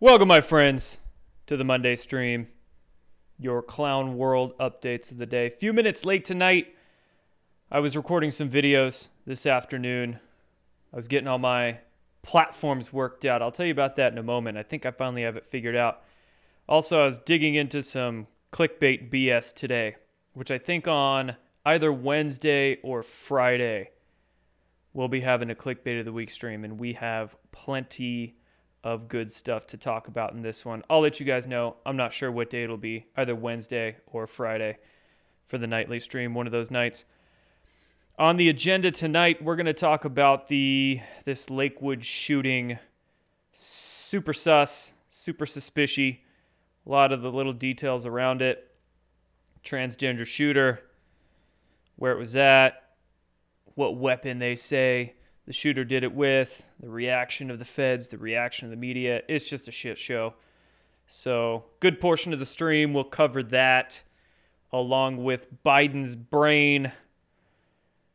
Welcome, my friends, to the Monday stream, your Clown World updates of the day. A few minutes late tonight. I was recording some videos this afternoon. I was getting all my platforms worked out. I'll tell you about that in a moment. I think I finally have it figured out. Also, I was digging into some clickbait BS today, which I think on either Wednesday or Friday, we'll be having a clickbait of the week stream, and we have plenty of good stuff to talk about in this one. I'll let you guys know. I'm not sure what day it'll be, either Wednesday or Friday for the nightly stream, one of those nights. On the agenda tonight, we're going to talk about this Lakewood shooting. Super sus, super suspicious. A lot of the little details around it. Transgender shooter, where it was at, what weapon they say the shooter did it with, the reaction of the feds, the reaction of the media. It's just a shit show. So, good portion of the stream, we'll cover that along with Biden's brain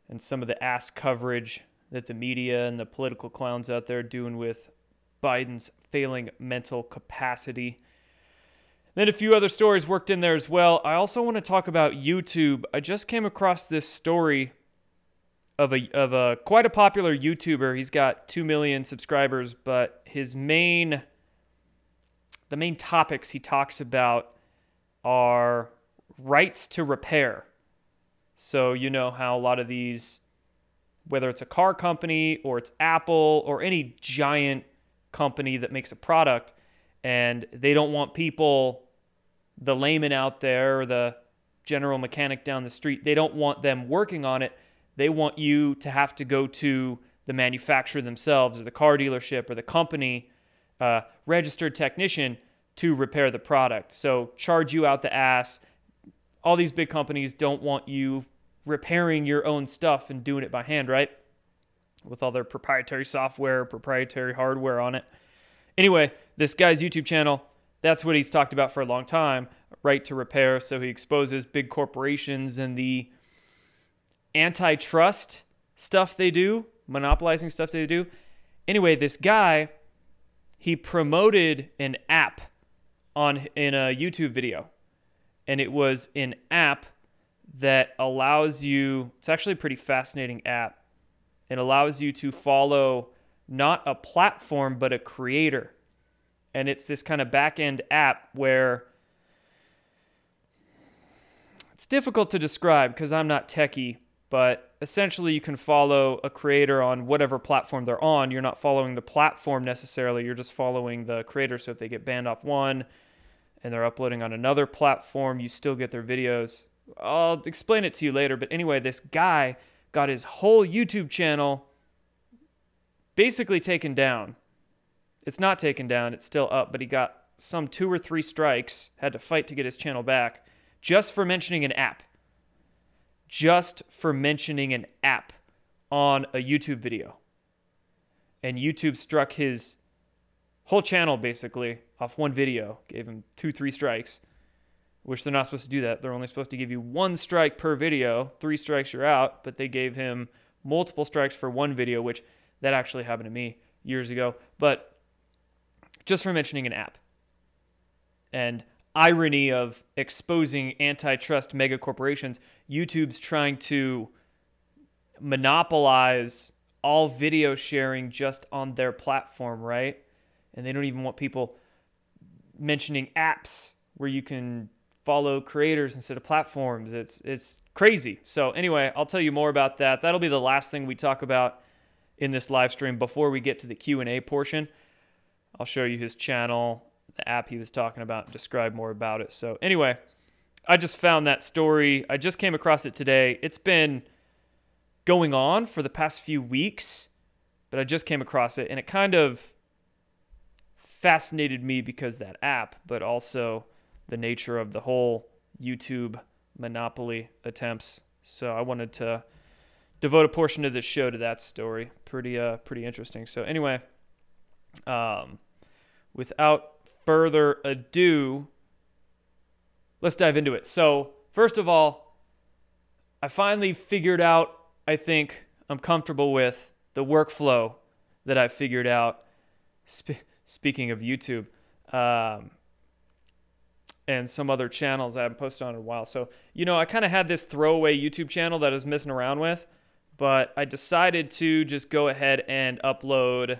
and some of the ass coverage that the media and the political clowns out there are doing with Biden's failing mental capacity. Then a few other stories worked in there as well. I also want to talk about YouTube. I just came across this story of a quite a popular YouTuber. He's got 2 million subscribers, but his main topics he talks about are rights to repair. So you know how a lot of these, whether it's a car company or it's Apple or any giant company that makes a product, and they don't want people, the layman out there or the general mechanic down the street, they don't want them working on it. They want you to have to go to the manufacturer themselves or the car dealership or the company, registered technician to repair the product. So charge you out the ass. All these big companies don't want you repairing your own stuff and doing it by hand, right? With all their proprietary software, proprietary hardware on it. Anyway, this guy's YouTube channel, that's what he's talked about for a long time, right to repair. So he exposes big corporations and the antitrust stuff they do, monopolizing stuff they do. Anyway, this guy, he promoted an app in a YouTube video. And it was an app that allows you, it's actually a pretty fascinating app. It allows you to follow not a platform, but a creator. And it's this kind of back-end app where it's difficult to describe because I'm not techie. But essentially, you can follow a creator on whatever platform they're on. You're not following the platform necessarily. You're just following the creator. So if they get banned off one and they're uploading on another platform, you still get their videos. I'll explain it to you later. But anyway, this guy got his whole YouTube channel basically taken down. It's not taken down. It's still up. But he got some 2 or 3 strikes, had to fight to get his channel back just for mentioning an app. Just for mentioning an app on a YouTube video. And YouTube struck his whole channel, basically, off one video. Gave him 2, 3 strikes, which they're not supposed to do that. They're only supposed to give you 1 strike per video. 3 strikes, you're out. But they gave him multiple strikes for 1 video, which that actually happened to me years ago. But just for mentioning an app. And irony of exposing antitrust mega corporations, YouTube's trying to monopolize all video sharing just on their platform, right? And they don't even want people mentioning apps where you can follow creators instead of platforms. It's crazy. So anyway, I'll tell you more about that. That'll be the last thing we talk about in this live stream before we get to the Q&A portion. I'll show you his channel, the app he was talking about, and describe more about it. So anyway, I just found that story. I just came across it today. It's been going on for the past few weeks, but I just came across it, and it kind of fascinated me because that app, but also the nature of the whole YouTube monopoly attempts. So I wanted to devote a portion of this show to that story. Pretty interesting. So anyway, without further ado, let's dive into it. So first of all, I finally figured out, I think I'm comfortable with the workflow that I figured out. Speaking of YouTube, and some other channels I haven't posted on in a while. So, you know, I kind of had this throwaway YouTube channel that I was messing around with, but I decided to just go ahead and upload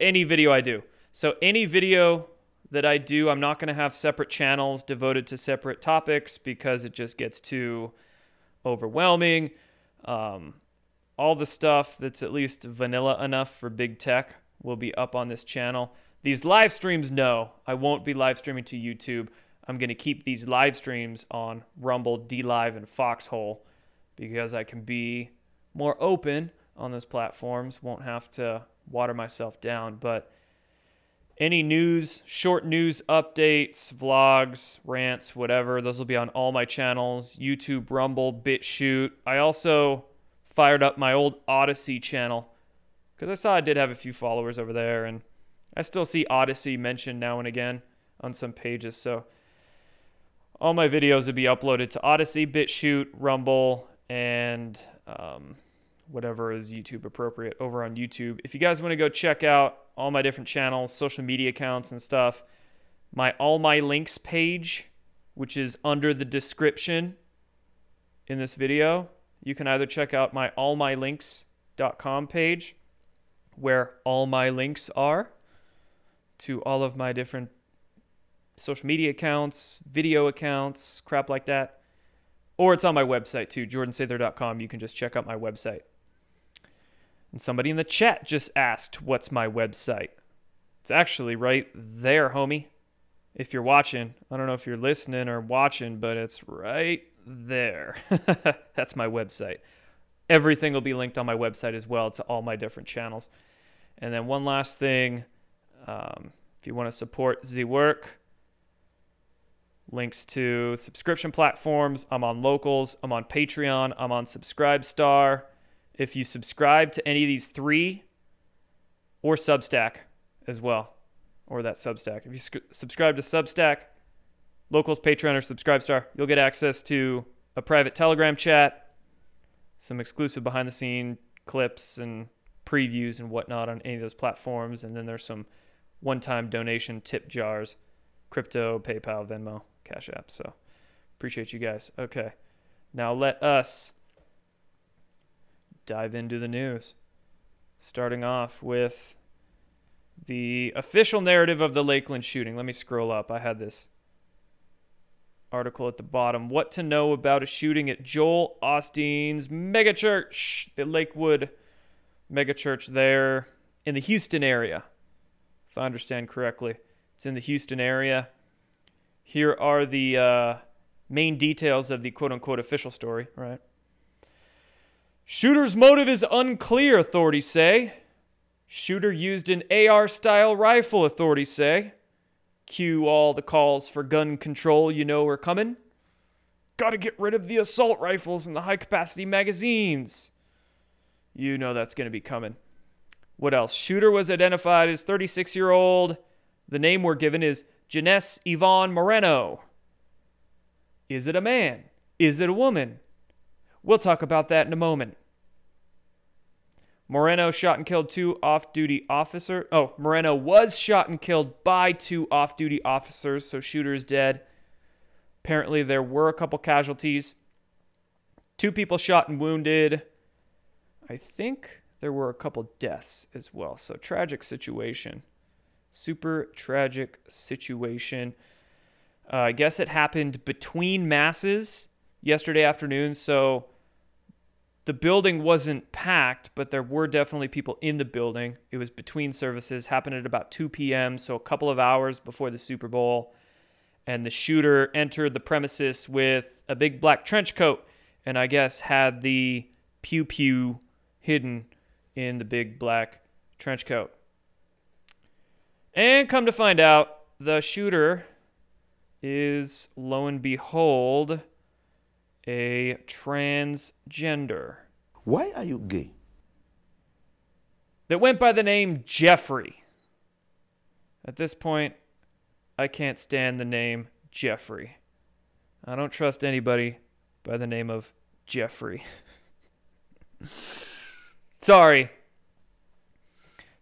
any video I do. So any video that I do, I'm not going to have separate channels devoted to separate topics because it just gets too overwhelming. All the stuff that's at least vanilla enough for big tech will be up on this channel. These live streams, no, I won't be live streaming to YouTube. I'm going to keep these live streams on Rumble, DLive, and Foxhole because I can be more open on those platforms, won't have to water myself down. But any news, short news updates, vlogs, rants, whatever, those will be on all my channels, YouTube, Rumble, BitChute. I also fired up my old Odyssey channel because I saw I did have a few followers over there, and I still see Odyssey mentioned now and again on some pages. So all my videos will be uploaded to Odyssey, BitChute, Rumble, and whatever is YouTube appropriate over on YouTube. If you guys want to go check out all my different channels, social media accounts and stuff, my all my links page, which is under the description in this video, you can either check out my allmylinks.com page where all my links are to all of my different social media accounts, video accounts, crap like that, or it's on my website too, jordansather.com. You can just check out my website. And somebody in the chat just asked, what's my website? It's actually right there, homie. If you're watching, I don't know if you're listening or watching, but it's right there. That's my website. Everything will be linked on my website as well to all my different channels. And then one last thing, if you want to support the work, links to subscription platforms. I'm on Locals. I'm on Patreon. I'm on Subscribestar. If you subscribe to any of these three, or Substack as well, or that Substack. If you subscribe to Substack, Locals, Patreon, or Subscribestar, you'll get access to a private Telegram chat, some exclusive behind-the-scene clips and previews and whatnot on any of those platforms, and then there's some one-time donation tip jars, crypto, PayPal, Venmo, Cash App. So appreciate you guys. Okay, now let us dive into the news, starting off with the official narrative of the Lakeland shooting. Let me scroll up. I had this article at the bottom. What to know about a shooting at Joel Osteen's megachurch, the Lakewood megachurch there in the Houston area. If I understand correctly, it's in the Houston area. Here are the main details of the quote-unquote official story, right? Shooter's motive is unclear, authorities say. Shooter used an AR-style rifle, authorities say. Cue all the calls for gun control you know are coming. Gotta get rid of the assault rifles and the high-capacity magazines. You know that's going to be coming. What else? Shooter was identified as 36-year-old. The name we're given is Jenesse Ivon Moreno. Is it a man? Is it a woman? We'll talk about that in a moment. Moreno shot and killed two off-duty officers. Oh, Moreno was shot and killed by two off-duty officers, so shooter is dead. Apparently there were a couple casualties. Two people shot and wounded. I think there were a couple deaths as well, so tragic situation. Super tragic situation. I guess it happened between masses yesterday afternoon, so the building wasn't packed, but there were definitely people in the building. It was between services, happened at about 2 p.m., so a couple of hours before the Super Bowl, and the shooter entered the premises with a big black trench coat and I guess had the pew-pew hidden in the big black trench coat. And come to find out, the shooter is, lo and behold, a transgender. Why are you gay? That went by the name Jeffrey. At this point, I can't stand the name Jeffrey. I don't trust anybody by the name of Jeffrey. Sorry.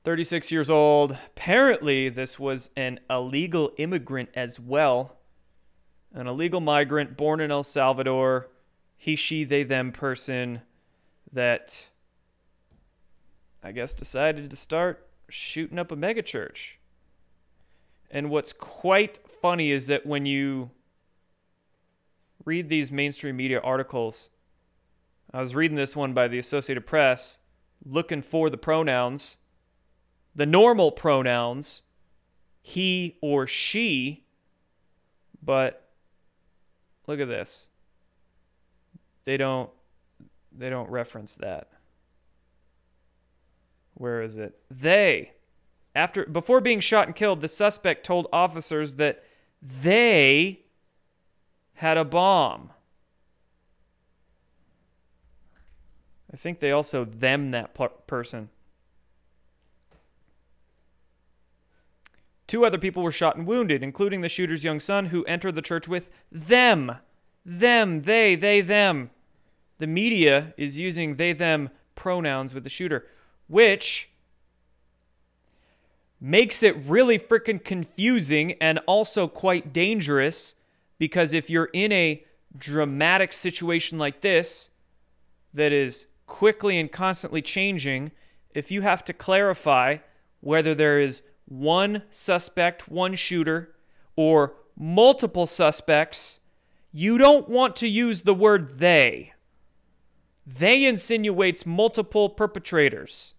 36 years old. Apparently, this was an illegal immigrant as well. An illegal migrant born in El Salvador. He, she, they, them person that I guess decided to start shooting up a megachurch. And what's quite funny is that when you read these mainstream media articles, I was reading this one by the Associated Press, looking for the pronouns, the normal pronouns, he or she, but look at this. They don't reference that. Where is it? They. Before being shot and killed, the suspect told officers that they had a bomb. I think they also them that person. Two other people were shot and wounded, including the shooter's young son, who entered the church with them. Them, they, them. The media is using they, them pronouns with the shooter, which makes it really freaking confusing and also quite dangerous, because if you're in a dramatic situation like this that is quickly and constantly changing, if you have to clarify whether there is one suspect, one shooter, or multiple suspects, you don't want to use the word they. They insinuates multiple perpetrators.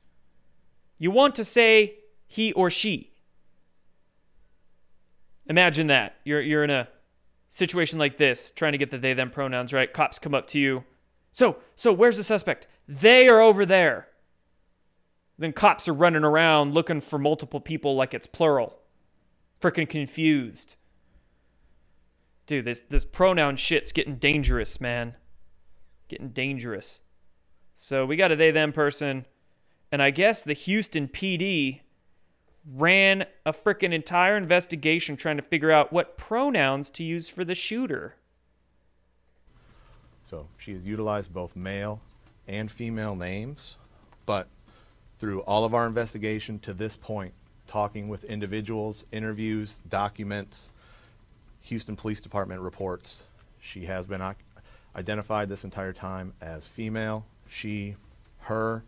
You want to say he or she. Imagine that. You're in a situation like this, trying to get the they-them pronouns right. Cops come up to you. So where's the suspect? They are over there. Then cops are running around looking for multiple people like it's plural. Freaking confused. Dude, this pronoun shit's getting dangerous, man. Getting dangerous. So we got a they-them person. And I guess the Houston PD ran a freaking entire investigation trying to figure out what pronouns to use for the shooter. So she has utilized both male and female names, but through all of our investigation to this point, talking with individuals, interviews, documents, Houston Police Department reports, she has been identified this entire time as female, she, her.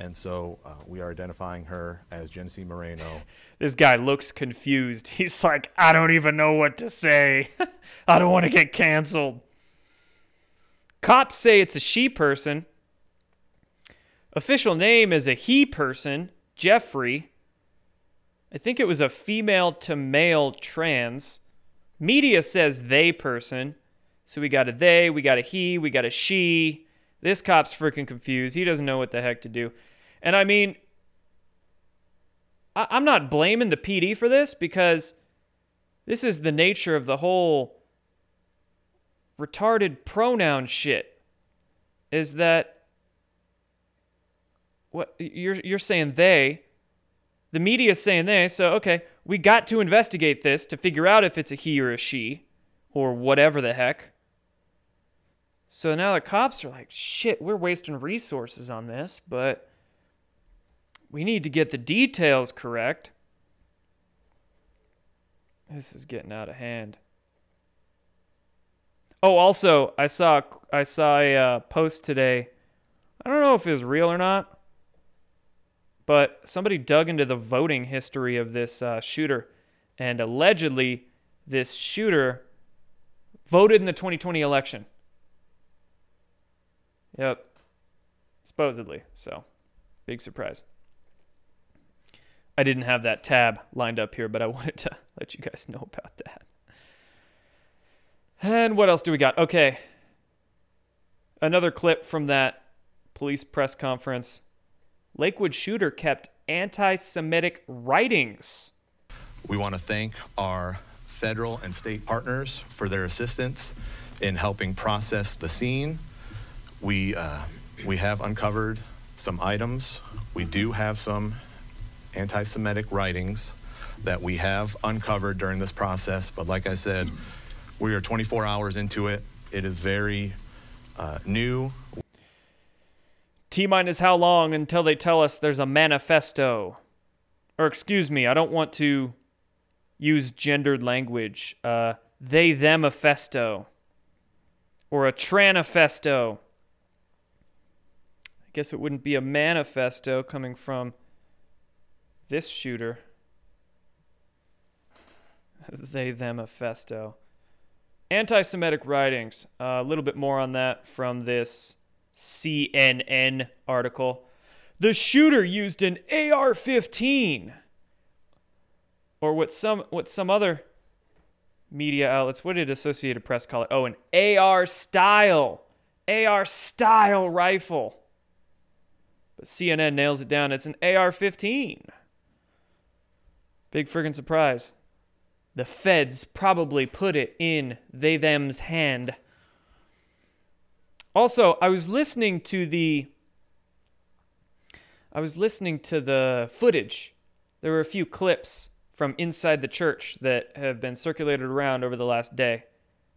And so we are identifying her as Jenesse Moreno. This guy looks confused. He's like, I don't even know what to say. I don't want to get canceled. Cops say it's a she person. Official name is a he person, Jeffrey. I think it was a female to male trans. Media says they person. So we got a they, we got a he, we got a she. This cop's freaking confused. He doesn't know what the heck to do. And I mean, I'm not blaming the PD for this, because this is the nature of the whole retarded pronoun shit. Is that what you're saying they, the media's saying they, so okay, we got to investigate this to figure out if it's a he or a she or whatever the heck. So now the cops are like, shit, we're wasting resources on this, but we need to get the details correct. This is getting out of hand. Oh, also, I saw a post today. I don't know if it was real or not, but somebody dug into the voting history of this shooter, and allegedly this shooter voted in the 2020 election. Yep. Supposedly. So, big surprise. I didn't have that tab lined up here, but I wanted to let you guys know about that. And what else do we got? Okay. Another clip from that police press conference. Lakewood shooter kept anti-Semitic writings. We want to thank our federal and state partners for their assistance in helping process the scene. We have uncovered some items. We do have some anti-Semitic writings that we have uncovered during this process. But like I said, we are 24 hours into it. It is very new. T-minus how long until they tell us there's a manifesto? or excuse me, I don't want to use gendered language. They them a festo or a tranifesto. I guess it wouldn't be a manifesto coming from this shooter. They them a festo. Anti-Semitic writings. A little bit more on that from this CNN article. The shooter used an AR-15, or what some other media outlets, what did Associated Press call it? Oh, an AR-style rifle. But CNN nails it down. It's an AR-15. Big friggin' surprise. The feds probably put it in they them's hand. Also, I was listening to the footage. There were a few clips from inside the church that have been circulated around over the last day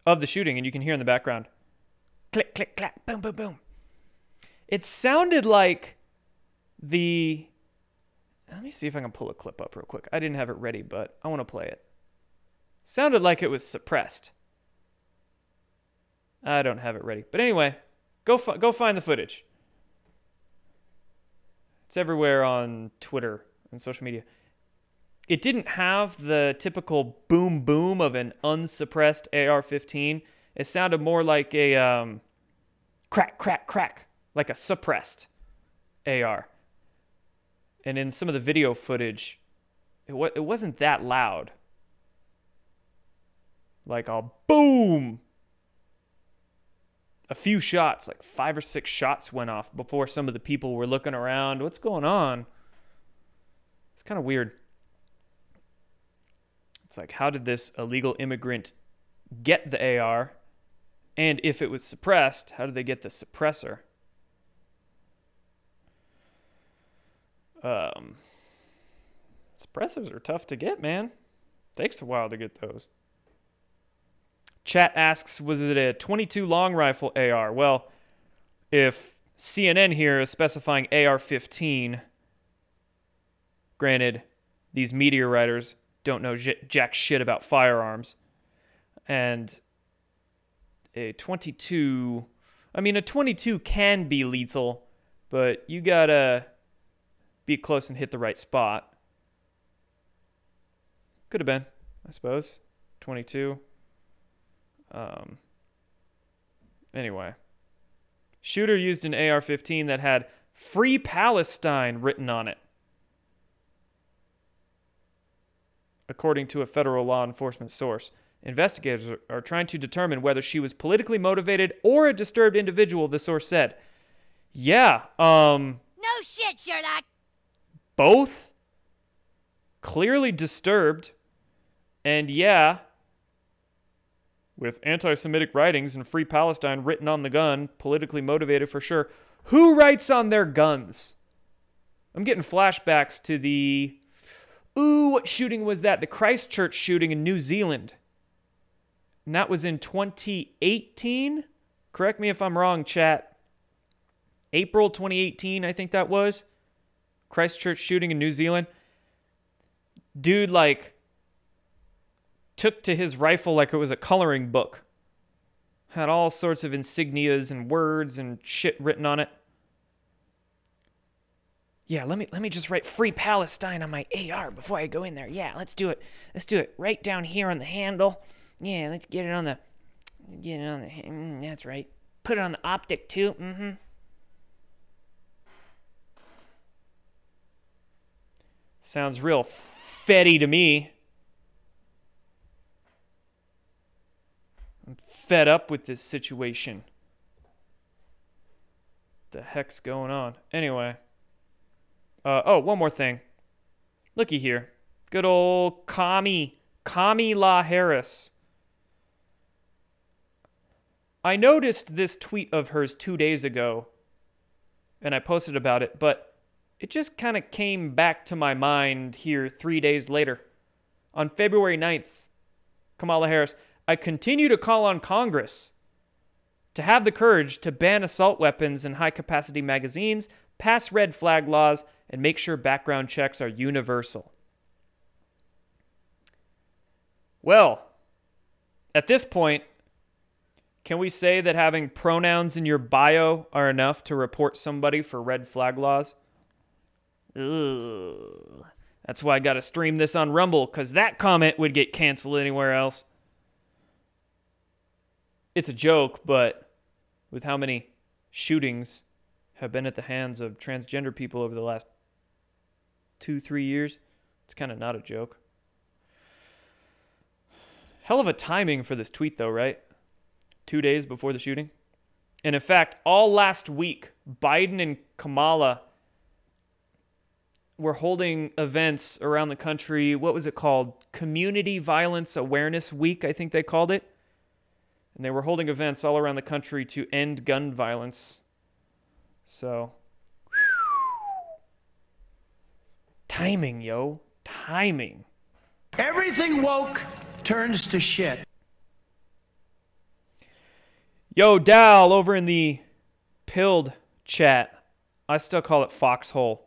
of the shooting, and you can hear in the background. Click, click, clack, boom, boom, boom. It sounded like the... Let me see if I can pull a clip up real quick. I didn't have it ready, but I want to play it. Sounded like it was suppressed. I don't have it ready. But anyway, go find the footage. It's everywhere on Twitter and social media. It didn't have the typical boom boom of an unsuppressed AR-15. It sounded more like a crack, crack, crack, like a suppressed AR. And in some of the video footage, it wasn't that loud. Like a boom. A few shots, like 5 or 6 shots went off before some of the people were looking around. What's going on? It's kind of weird. It's like, how did this illegal immigrant get the AR? And if it was suppressed, how did they get the suppressor? Suppressors are tough to get, man. Takes a while to get those. Chat asks, was it a 22 long rifle AR? Well, if CNN here is specifying AR-15, granted, these media writers don't know jack shit about firearms. And a 22 can be lethal, but you gotta be close and hit the right spot. Could have been, I suppose, 22. Anyway, shooter used an AR-15 that had Free Palestine written on it, according to a federal law enforcement source. Investigators are trying to determine whether she was politically motivated or a disturbed individual, the source said. Yeah, no shit, Sherlock. Both? Clearly disturbed. And yeah, with anti-Semitic writings and Free Palestine written on the gun, politically motivated for sure. Who writes on their guns? I'm getting flashbacks to the... Ooh, what shooting was that? The Christchurch shooting in New Zealand. And that was in 2018? Correct me if I'm wrong, chat. April 2018, I think that was. Christchurch shooting in New Zealand. Dude, like... took to his rifle like it was a coloring book. Had all sorts of insignias and words and shit written on it. Yeah, let me just write Free Palestine on my AR before I go in there. Yeah, let's do it. Let's do it right down here on the handle. Yeah, let's get it on the... that's right. Put it on the optic too. Mm-hmm. Sounds real fetty to me. I'm fed up with this situation. What the heck's going on? Anyway. One more thing. Looky here. Good old Kamala Harris. I noticed this tweet of hers 2 days ago, and I posted about it, but it just kind of came back to my mind here 3 days later. On February 9th, Kamala Harris... I continue to call on Congress to have the courage to ban assault weapons and high-capacity magazines, pass red flag laws, and make sure background checks are universal. Well, at this point, can we say that having pronouns in your bio are enough to report somebody for red flag laws? Ugh. That's why I gotta stream this on Rumble, because that comment would get canceled anywhere else. It's a joke, but with how many shootings have been at the hands of transgender people over the last 2-3 years, it's kind of not a joke. Hell of a timing for this tweet, though, right? 2 days before the shooting. And in fact, all last week, Biden and Kamala were holding events around the country. What was it called? Community Violence Awareness Week, I think they called it. And they were holding events all around the country to end gun violence. So, timing, yo. Timing. Everything woke turns to shit. Yo, Dal, over in the pilled chat. I still call it Foxhole.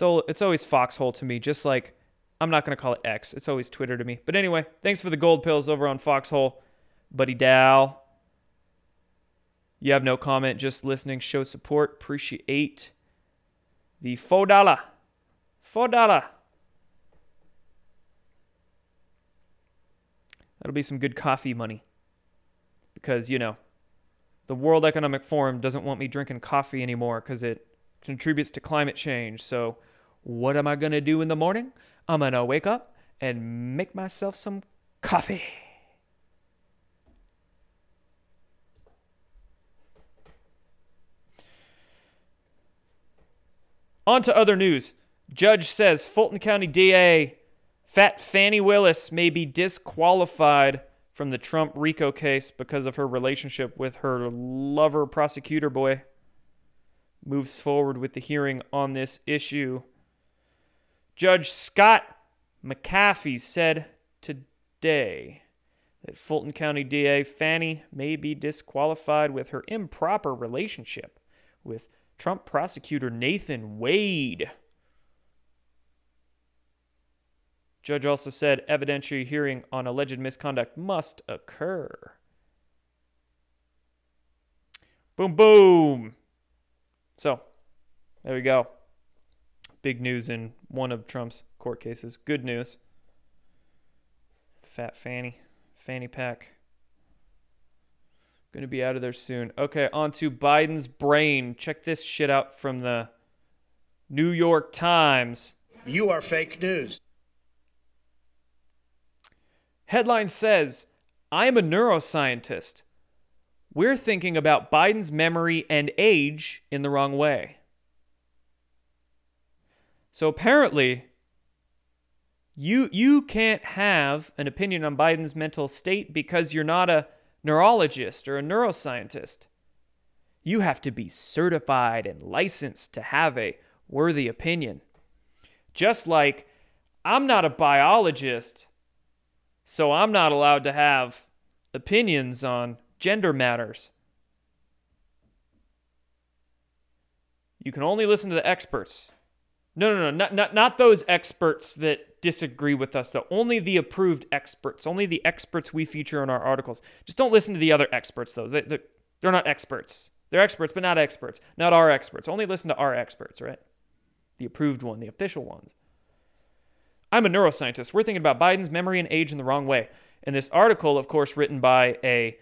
It's always Foxhole to me, just like I'm not going to call it X. It's always Twitter to me. But anyway, thanks for the gold pills over on Foxhole. Buddy Dal, you have no comment, just listening, show support. Appreciate the $4. $4. That'll be some good coffee money. Because, you know, the World Economic Forum doesn't want me drinking coffee anymore because it contributes to climate change. So what am I going to do in the morning? I'm going to wake up and make myself some coffee. On to other news. Judge says Fulton County DA Fat Fannie Willis may be disqualified from the Trump RICO case because of her relationship with her lover prosecutor boy. Moves forward with the hearing on this issue. Judge Scott McKay said today that Fulton County DA Fannie may be disqualified with her improper relationship with Trump prosecutor Nathan Wade. Judge also said evidentiary hearing on alleged misconduct must occur. Boom, boom. So, there we go. Big news in one of Trump's court cases. Good news. Fat Fanny. Fanny pack. Going to be out of there soon. Okay, on to Biden's brain. Check this shit out from the New York Times. You are fake news. Headline says, I'm a neuroscientist. We're thinking about Biden's memory and age in the wrong way. So apparently, you can't have an opinion on Biden's mental state because you're not a neurologist or a neuroscientist. You have to be certified and licensed to have a worthy opinion. Just like, I'm not a biologist, so I'm not allowed to have opinions on gender matters. You can only listen to the experts. No, not those experts that disagree with us, though. Only the approved experts. Only the experts we feature in our articles. Just don't listen to the other experts, though. They're not experts. They're experts, but not experts. Not our experts. Only listen to our experts, right? The approved one, the official ones. I'm a neuroscientist. We're thinking about Biden's memory and age in the wrong way. And this article, of course, written by a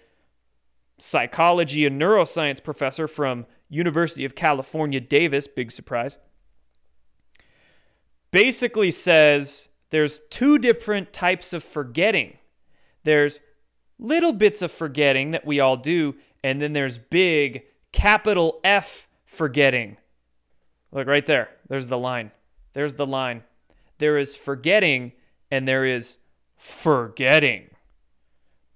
psychology and neuroscience professor from University of California, Davis, big surprise, basically says there's two different types of forgetting. There's little bits of forgetting that we all do, and then there's big capital F forgetting. Look right there. There's the line. There's the line. There is forgetting and there is forgetting.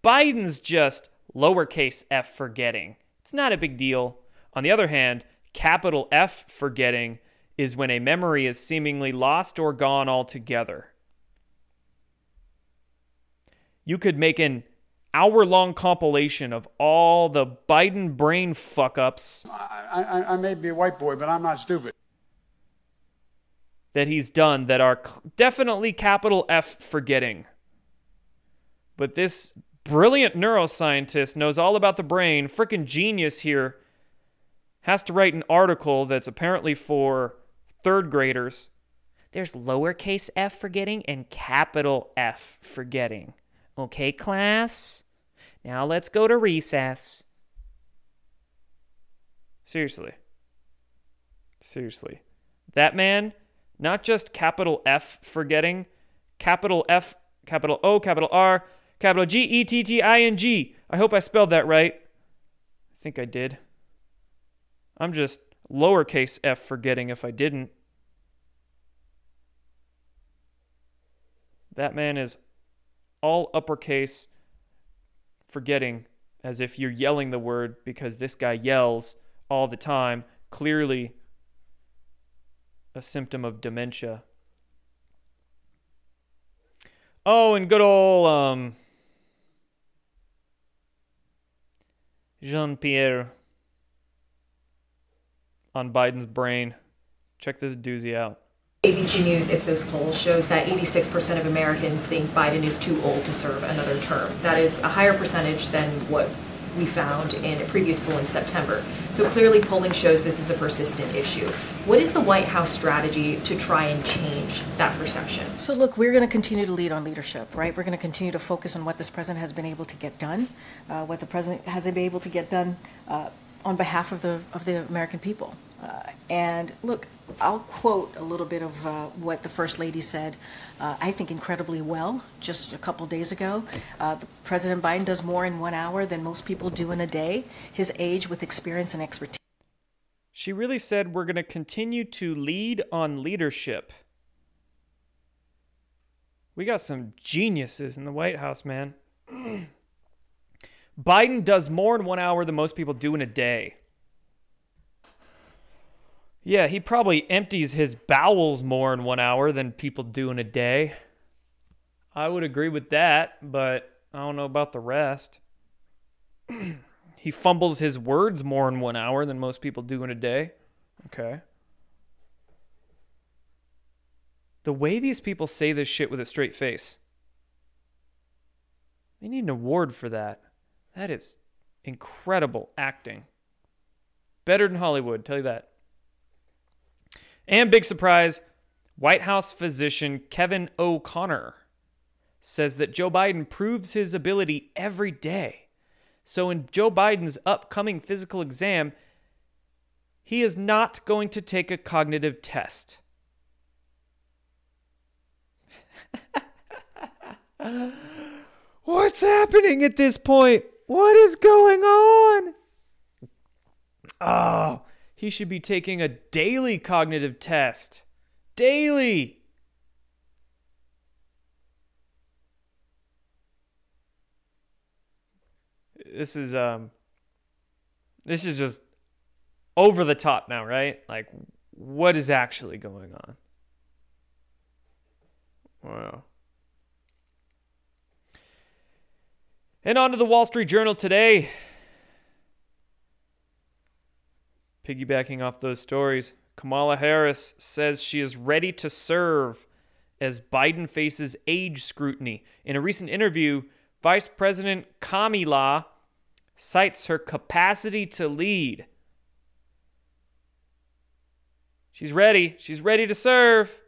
Biden's just lowercase f forgetting. It's not a big deal. On the other hand, capital F forgetting is when a memory is seemingly lost or gone altogether. You could make an hour-long compilation of all the Biden brain fuck-ups. I may be a white boy, but I'm not stupid. that he's done that are definitely capital F forgetting. But this brilliant neuroscientist knows all about the brain, frickin' genius here, has to write an article that's apparently for third graders. There's lowercase f forgetting and capital F forgetting. Okay, class? Now let's go to recess. Seriously. That man, not just capital F forgetting, capital F, capital O, capital R, capital Getting. I hope I spelled that right. I think I did. I'm just lowercase f forgetting if I didn't. That man is all uppercase forgetting, as if you're yelling the word, because this guy yells all the time. Clearly a symptom of dementia. Oh, and good old Jean-Pierre on Biden's brain. Check this doozy out. ABC News Ipsos poll shows that 86% of Americans think Biden is too old to serve another term. That is a higher percentage than what we found in a previous poll in September. So clearly polling shows this is a persistent issue. What is the White House strategy to try and change that perception? So look, we're going to continue to lead on leadership, right? We're going to continue to focus on what this president has been able to get done, what the president has been able to get done on behalf of the American people. And look, I'll quote a little bit of what the First Lady said, I think incredibly well, just a couple days ago. President Biden does more in 1 hour than most people do in a day, his age with experience and expertise. She really said we're going to continue to lead on leadership. We got some geniuses in the White House, man. Biden does more in 1 hour than most people do in a day. Yeah, he probably empties his bowels more in 1 hour than people do in a day. I would agree with that, but I don't know about the rest. He fumbles his words more in 1 hour than most people do in a day. Okay. The way these people say this shit with a straight face. They need an award for that. That is incredible acting. Better than Hollywood, tell you that. And big surprise, White House physician Kevin O'Connor says that Joe Biden proves his ability every day. So in Joe Biden's upcoming physical exam, he is not going to take a cognitive test. What's happening at this point? What is going on? Oh, he should be taking a daily cognitive test. Daily! This is just over the top now, right? Like, what is actually going on? Wow. And on to the Wall Street Journal today. Piggybacking off those stories, Kamala Harris says she is ready to serve as Biden faces age scrutiny. In a recent interview, Vice President Kamala cites her capacity to lead. She's ready. She's ready to serve.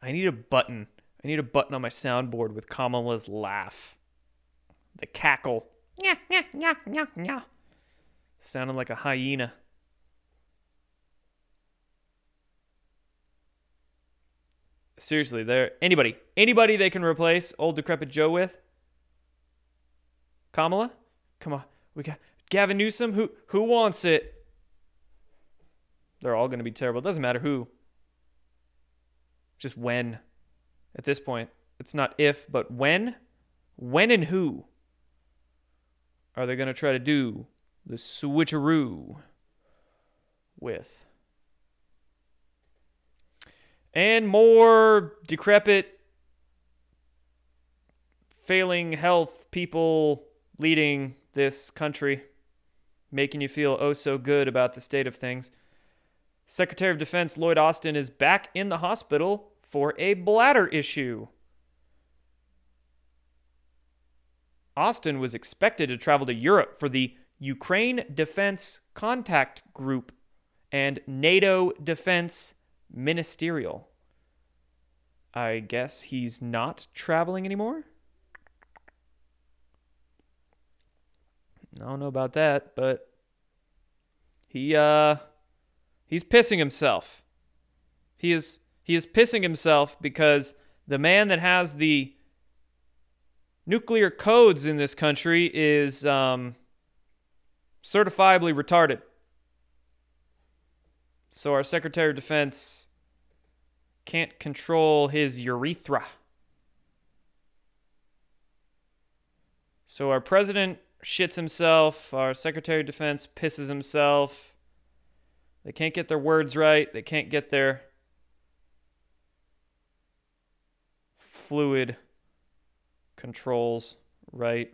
I need a button. I need a button on my soundboard with Kamala's laugh. The cackle. Yeah, yeah, yeah, yeah, yeah. Sounded like a hyena. Seriously, there anybody they can replace old decrepit Joe with? Kamala? Come on. We got Gavin Newsom, who wants it? They're all gonna be terrible. It doesn't matter who. Just when. At this point. It's not if, but when? When and who are they gonna try to do the switcheroo with? And more decrepit, failing health people leading this country, making you feel oh so good about the state of things. Secretary of Defense Lloyd Austin is back in the hospital for a bladder issue. Austin was expected to travel to Europe for the Ukraine Defense Contact Group and NATO Defense Ministerial. I guess he's not traveling anymore? I don't know about that, but he's pissing himself. He is pissing himself because the man that has the nuclear codes in this country is certifiably retarded. So our Secretary of Defense can't control his urethra. So our president shits himself. Our Secretary of Defense pisses himself. They can't get their words right. They can't get their fluid controls right.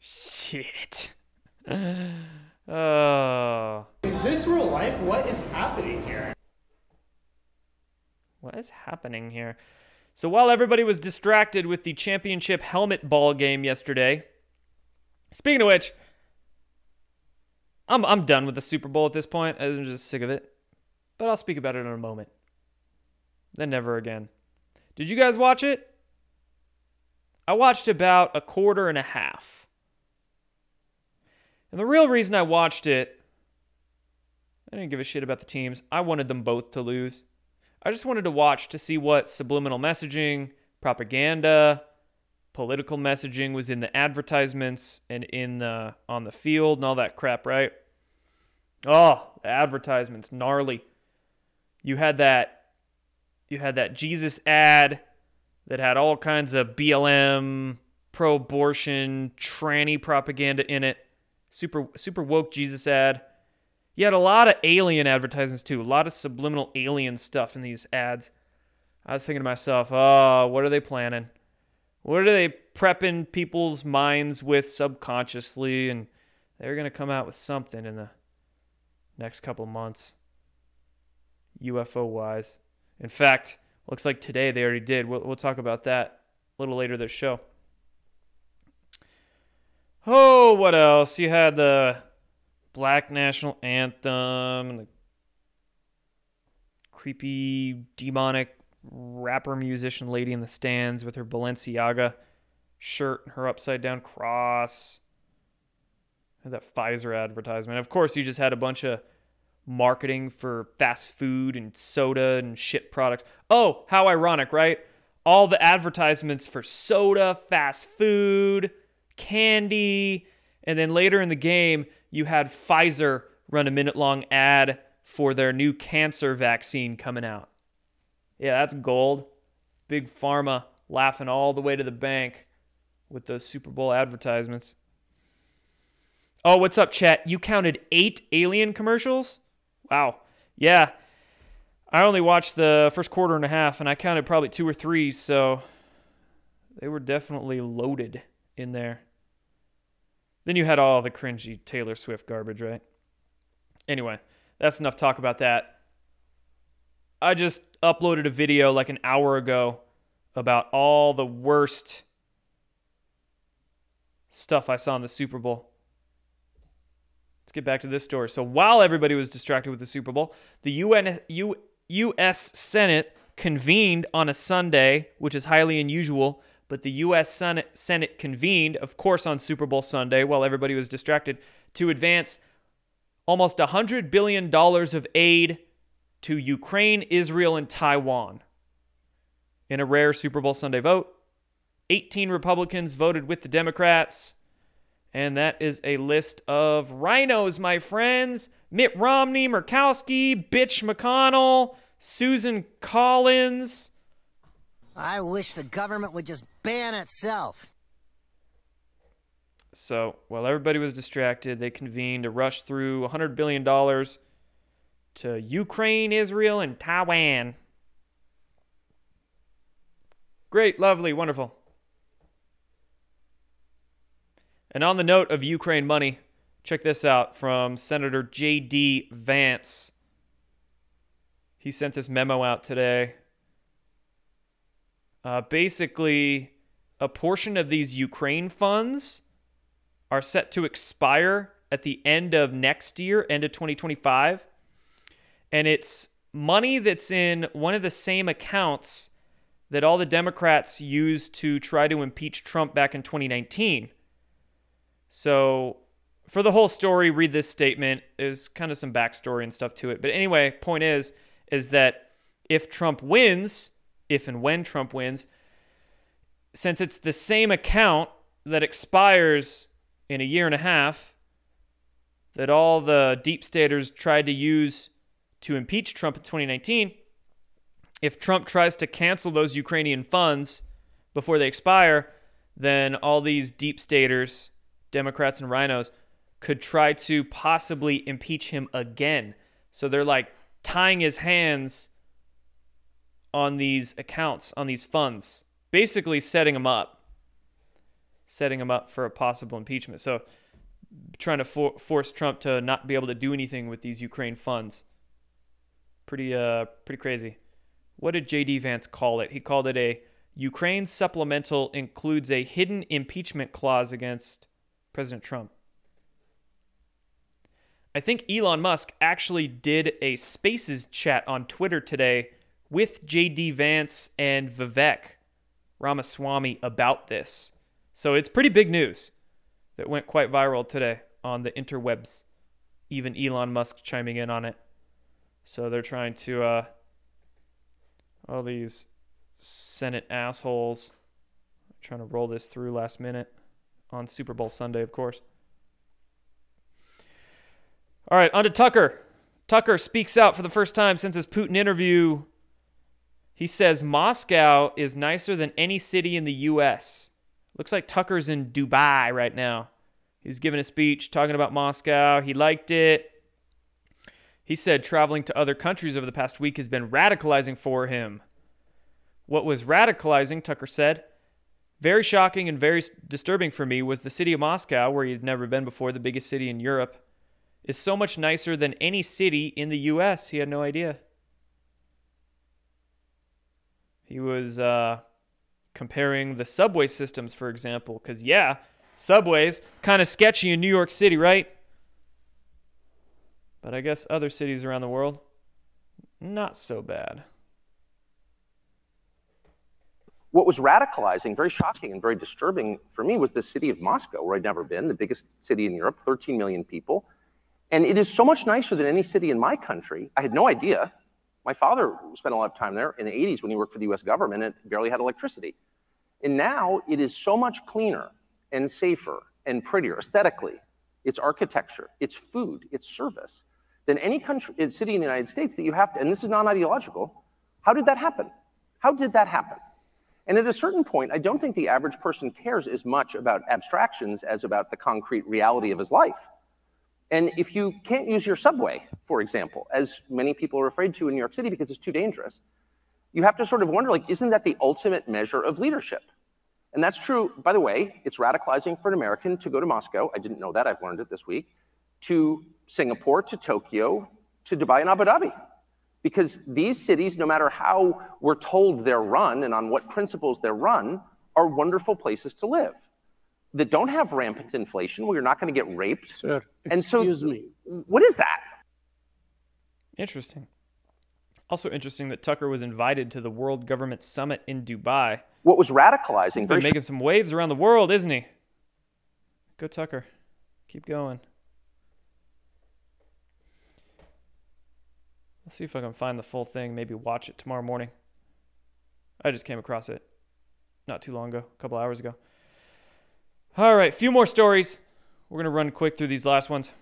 Shit. Oh. Is this real life? What is happening here? What is happening here? So while everybody was distracted with the championship helmet ball game yesterday, speaking of which, I'm done with the Super Bowl at this point. I'm just sick of it. But I'll speak about it in a moment. Then never again. Did you guys watch it? I watched about a quarter and a half. And the real reason I watched it, I didn't give a shit about the teams. I wanted them both to lose. I just wanted to watch to see what subliminal messaging, propaganda, political messaging was in the advertisements and in the on the field and all that crap, right? Oh, the advertisements, gnarly. You had that Jesus ad that had all kinds of BLM, pro-abortion, tranny propaganda in it. Super woke Jesus ad. You had a lot of alien advertisements too. A lot of subliminal alien stuff in these ads. I was thinking to myself, oh, what are they planning? What are they prepping people's minds with subconsciously? And they're going to come out with something in the next couple of months. UFO-wise. In fact, looks like today they already did. We'll talk about that a little later this show. Oh, what else? You had the Black National Anthem and the creepy, demonic rapper musician lady in the stands with her Balenciaga shirt and her upside-down cross. And that Pfizer advertisement. Of course, you just had a bunch of marketing for fast food and soda and shit products. Oh, how ironic, right? All the advertisements for soda, fast food, candy, and then later in the game, you had Pfizer run a minute-long ad for their new cancer vaccine coming out. Yeah, that's gold. Big Pharma laughing all the way to the bank with those Super Bowl advertisements. Oh, what's up, chat? You counted 8 alien commercials? Wow. Yeah. I only watched the first quarter and a half, and I counted probably 2 or 3, so they were definitely loaded in there. Then you had all the cringy Taylor Swift garbage, right? Anyway, that's enough talk about that. I just uploaded a video like an hour ago about all the worst stuff I saw in the Super Bowl. Let's get back to this story. So while everybody was distracted with the Super Bowl, the U.S. Senate convened on a Sunday, which is highly unusual. But the U.S. Senate convened, of course, on Super Bowl Sunday while everybody was distracted, to advance almost $100 billion of aid to Ukraine, Israel, and Taiwan. In a rare Super Bowl Sunday vote, 18 Republicans voted with the Democrats. And that is a list of rhinos, my friends. Mitt Romney, Murkowski, Bitch McConnell, Susan Collins. I wish the government would just ban itself. So, while everybody was distracted, they convened to rush through $100 billion to Ukraine, Israel, and Taiwan. Great, lovely, wonderful. And on the note of Ukraine money, check this out from Senator JD Vance. He sent this memo out today. Basically, a portion of these Ukraine funds are set to expire at the end of next year, end of 2025. And it's money that's in one of the same accounts that all the Democrats used to try to impeach Trump back in 2019. So for the whole story, read this statement. There's kind of some backstory and stuff to it. But anyway, point is that if Trump wins, if and when Trump wins, since it's the same account that expires in a year and a half that all the deep staters tried to use to impeach Trump in 2019, if Trump tries to cancel those Ukrainian funds before they expire, then all these deep staters, Democrats and rhinos, could try to possibly impeach him again. So they're like tying his hands on these accounts, on these funds, basically setting him up for a possible impeachment. So trying to force Trump to not be able to do anything with these Ukraine funds. Pretty crazy. What did J.D. Vance call it? He called it a Ukraine supplemental includes a hidden impeachment clause against President Trump. I think Elon Musk actually did a Spaces chat on Twitter today with J.D. Vance and Vivek Ramaswamy about this. So it's pretty big news that went quite viral today on the interwebs. Even Elon Musk chiming in on it. So they're trying to, all these Senate assholes trying to roll this through last minute on Super Bowl Sunday, of course. All right, on to Tucker. Tucker speaks out for the first time since his Putin interview. He says Moscow is nicer than any city in the U.S. Looks like Tucker's in Dubai right now. He's giving a speech talking about Moscow. He liked it. He said traveling to other countries over the past week has been radicalizing for him. What was radicalizing, Tucker said, very shocking and very disturbing for me was the city of Moscow, where he'd never been before, the biggest city in Europe, is so much nicer than any city in the U.S. He had no idea. He was comparing the subway systems, for example, because, yeah, subways, kind of sketchy in New York City, right? But I guess other cities around the world, not so bad. What was radicalizing, very shocking and very disturbing for me was the city of Moscow, where I'd never been, the biggest city in Europe, 13 million people. And it is so much nicer than any city in my country. I had no idea. My father spent a lot of time there in the 80s when he worked for the US government and it barely had electricity. And now it is so much cleaner and safer and prettier aesthetically. It's architecture, it's food, it's service than any country, city in the United States that you have to, and this is non-ideological. How did that happen? And at a certain point, I don't think the average person cares as much about abstractions as about the concrete reality of his life. And if you can't use your subway, for example, as many people are afraid to in New York City because it's too dangerous, you have to sort of wonder, like, isn't that the ultimate measure of leadership? And that's true, by the way, it's radicalizing for an American to go to Moscow, I didn't know that, I've learned it this week, to Singapore, to Tokyo, to Dubai and Abu Dhabi. Because these cities, no matter how we're told they're run and on what principles they're run, are wonderful places to live that don't have rampant inflation, where you're not going to get raped. Sir, excuse me. What is that? Interesting. Also interesting that Tucker was invited to the World Government Summit in Dubai. What was radicalizing? He's been making some waves around the world, isn't he? Go, Tucker. Keep going. Let's see if I can find the full thing. Maybe watch it tomorrow morning. I just came across it not too long ago, a couple hours ago. All right, few more stories. We're going to run quick through these last ones.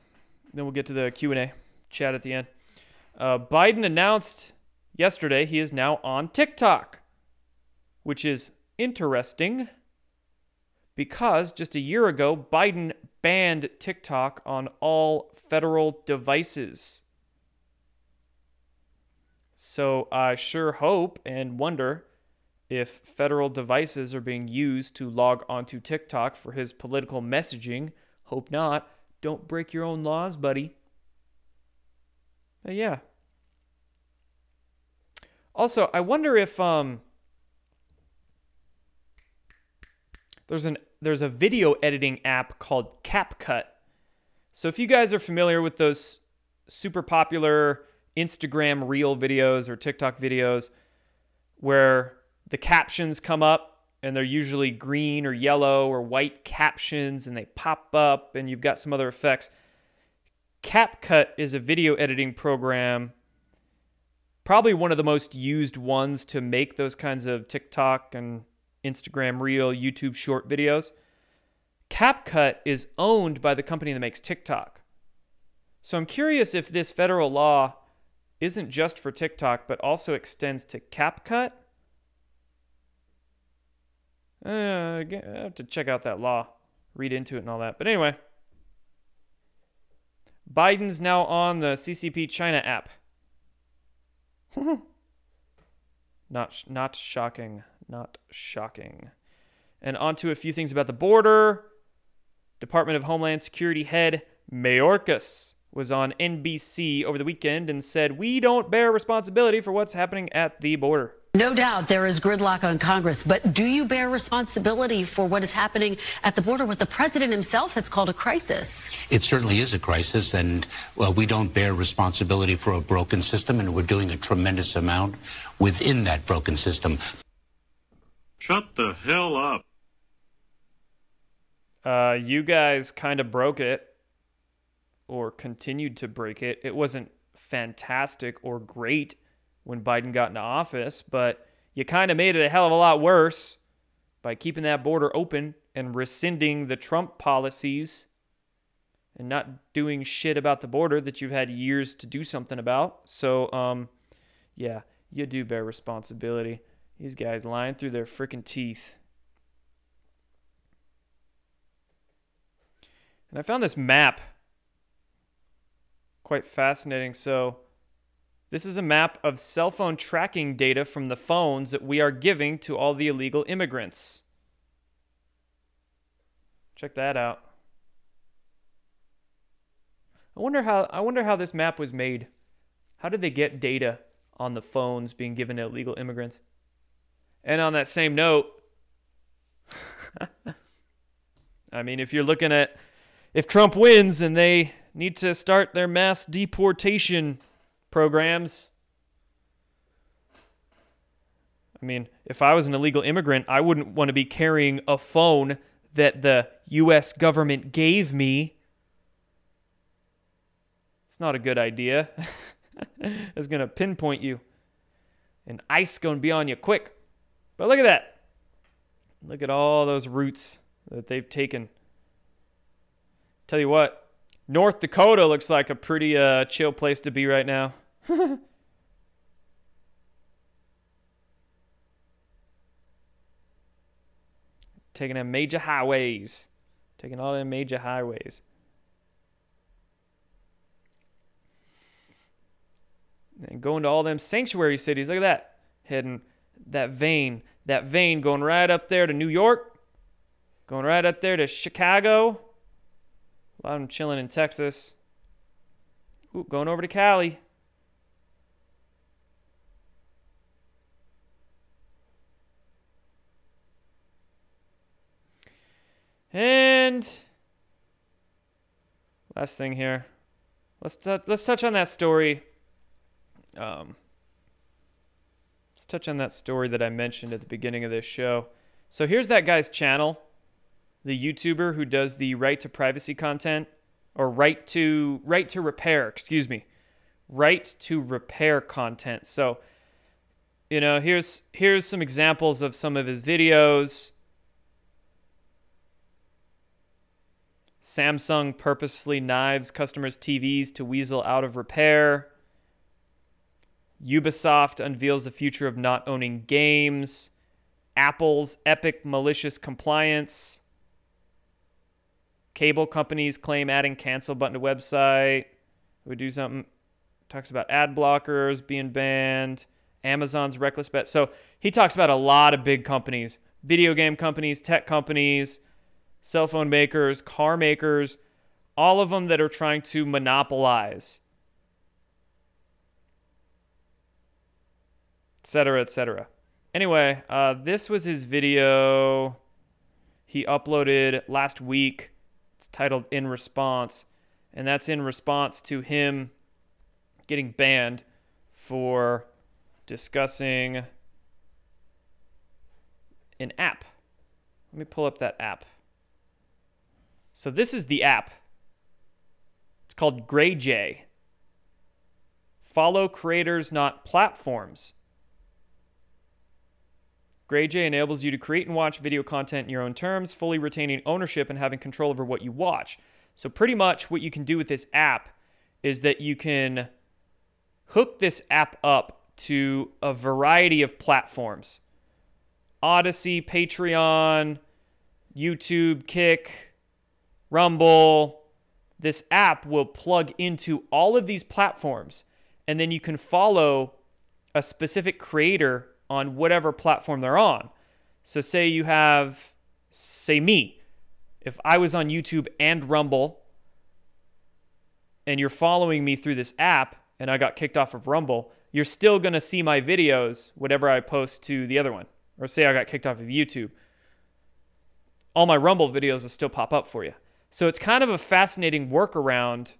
Then we'll get to the Q&A chat at the end. Biden announced yesterday he is now on TikTok, which is interesting because just a year ago, Biden banned TikTok on all federal devices. So I sure hope and wonder if federal devices are being used to log onto TikTok for his political messaging. Hope not. Don't break your own laws, buddy. But yeah. Also, I wonder if there's a video editing app called CapCut. So if you guys are familiar with those super popular Instagram Reel videos or TikTok videos where the captions come up and they're usually green or yellow or white captions and they pop up and you've got some other effects. CapCut is a video editing program, probably one of the most used ones to make those kinds of TikTok and Instagram Reel, YouTube short videos. CapCut is owned by the company that makes TikTok. So I'm curious if this federal law isn't just for TikTok, but also extends to CapCut. Again, I have to check out that law, read into it and all that. But anyway, Biden's now on the CCP China app. Not shocking. Not shocking. And on to a few things about the border. Department of Homeland Security head Mayorkas was on NBC over the weekend and said, "We don't bear responsibility for what's happening at the border." No doubt there is gridlock on Congress, but do you bear responsibility for what is happening at the border, what the president himself has called a crisis? It certainly is a crisis, and we don't bear responsibility for a broken system, and we're doing a tremendous amount within that broken system. Shut the hell up. You guys kind of broke it, or continued to break it. It wasn't fantastic or great when Biden got into office, but you kind of made it a hell of a lot worse by keeping that border open and rescinding the Trump policies and not doing shit about the border that you've had years to do something about. So, yeah, you do bear responsibility. These guys lying through their freaking teeth. And I found this map quite fascinating. So this is a map of cell phone tracking data from the phones that we are giving to all the illegal immigrants. Check that out. I wonder how this map was made. How did they get data on the phones being given to illegal immigrants? And on that same note, I mean, if you're looking at, if Trump wins and they need to start their mass deportation programs. I mean, if I was an illegal immigrant, I wouldn't want to be carrying a phone that the U.S. government gave me. It's not a good idea. It's going to pinpoint you. And ICE going to be on you quick. But look at that. Look at all those routes that they've taken. Tell you what, North Dakota looks like a pretty chill place to be right now. Taking them major highways. Taking all them major highways. And going to all them sanctuary cities. Look at that. Heading that vein going right up there to New York. Going right up there to Chicago. A lot of them chilling in Texas. Ooh, going over to Cali. And last thing here, let's touch on that story. Let's touch on that story that I mentioned at the beginning of this show. So here's that guy's channel, the YouTuber who does the right to privacy content, or right to repair content. So, you know, here's some examples of some of his videos. Samsung purposely knives customers' TVs to weasel out of repair. Ubisoft unveils the future of not owning games. Apple's epic malicious compliance. Cable companies claim adding cancel button to website would do something. Talks about ad blockers being banned. Amazon's reckless bet. So he talks about a lot of big companies, video game companies, tech companies, cell phone makers, car makers, all of them that are trying to monopolize, et cetera, et cetera. Anyway, this was his video he uploaded last week. It's titled In Response, and that's in response to him getting banned for discussing an app. Let me pull up that app. So this is the app. It's called GrayJay. Follow creators, not platforms. GrayJay enables you to create and watch video content in your own terms, fully retaining ownership and having control over what you watch. So pretty much what you can do with this app is that you can hook this app up to a variety of platforms. Odyssey, Patreon, YouTube, Kick, Rumble. This app will plug into all of these platforms, and then you can follow a specific creator on whatever platform they're on. So say you have, say me, if I was on YouTube and Rumble and you're following me through this app and I got kicked off of Rumble, you're still gonna see my videos, whatever I post to the other one. Or say I got kicked off of YouTube. All my Rumble videos will still pop up for you. So it's kind of a fascinating workaround.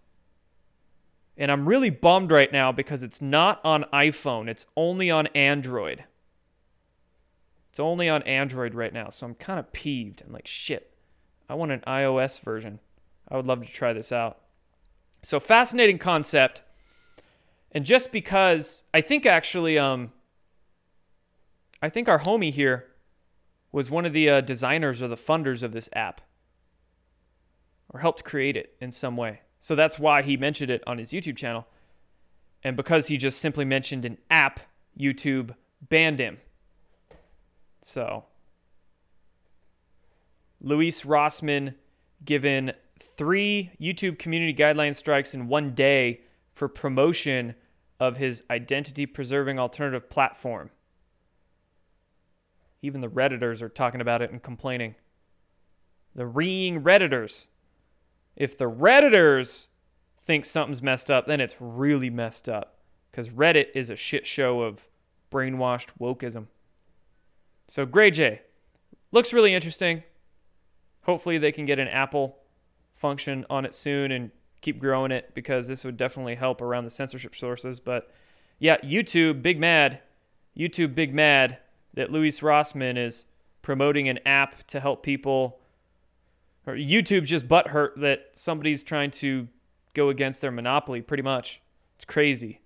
And I'm really bummed right now because it's not on iPhone, it's only on Android. It's only on Android right now, so I'm kind of peeved. I'm like, shit, I want an iOS version. I would love to try this out. So fascinating concept. And just because, I think actually, I think our homie here was one of the designers or the funders of this app. Or helped create it in some way. So that's why he mentioned it on his YouTube channel. And because he just simply mentioned an app, YouTube banned him. So, Luis Rossman given 3 YouTube community guideline strikes in 1 day for promotion of his identity-preserving alternative platform. Even the Redditors are talking about it and complaining. The reeing Redditors. If the Redditors think something's messed up, then it's really messed up. Because Reddit is a shit show of brainwashed wokeism. So GrayJay looks really interesting. Hopefully they can get an Apple function on it soon and keep growing it, because this would definitely help around the censorship sources. But yeah, YouTube big mad that Luis Rossman is promoting an app to help people, or YouTube's just butthurt that somebody's trying to go against their monopoly pretty much. It's crazy.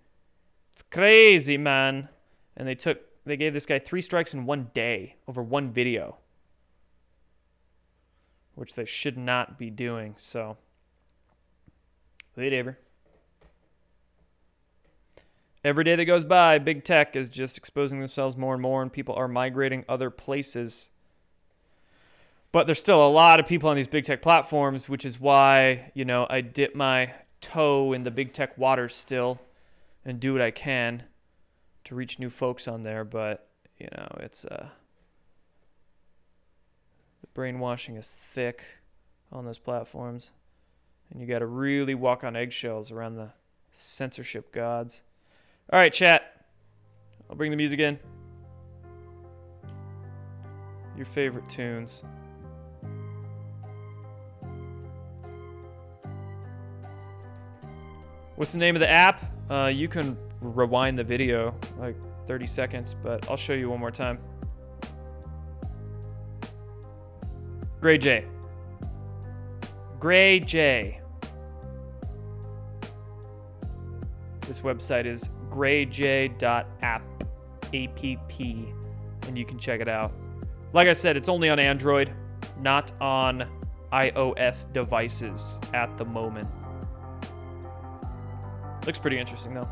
It's crazy, man. And They gave this guy 3 strikes in 1 day over 1 video, which they should not be doing. So, whatever. Every day that goes by, big tech is just exposing themselves more and more, and people are migrating other places. But there's still a lot of people on these big tech platforms, which is why, you know, I dip my toe in the big tech waters still and do what I can to reach new folks on there, but, you know, it's, the brainwashing is thick on those platforms, and you got to really walk on eggshells around the censorship gods. All right, chat, I'll bring the music in. Your favorite tunes. What's the name of the app? You can rewind the video like 30 seconds, but I'll show you one more time. GrayJay. This website is grayjay.app, A-P-P, and you can check it out. Like I said, it's only on Android, not on iOS devices at the moment. Looks pretty interesting though.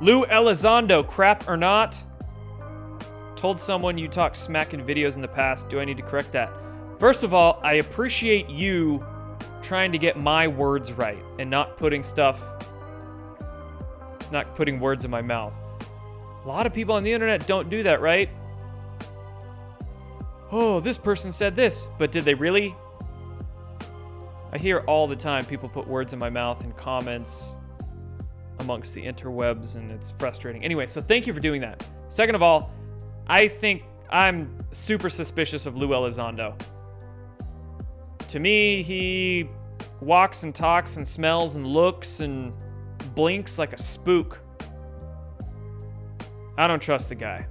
Lou Elizondo, crap or not? Told someone you talk smack in videos in the past. Do I need to correct that? First of all, I appreciate you trying to get my words right and not putting words in my mouth. A lot of people on the internet don't do that, right? Oh, this person said this, but did they really? I hear all the time people put words in my mouth in comments amongst the interwebs, and it's frustrating. Anyway, so thank you for doing that. Second of all, I think I'm super suspicious of Lou Elizondo. To me, he walks and talks and smells and looks and blinks like a spook. I don't trust the guy.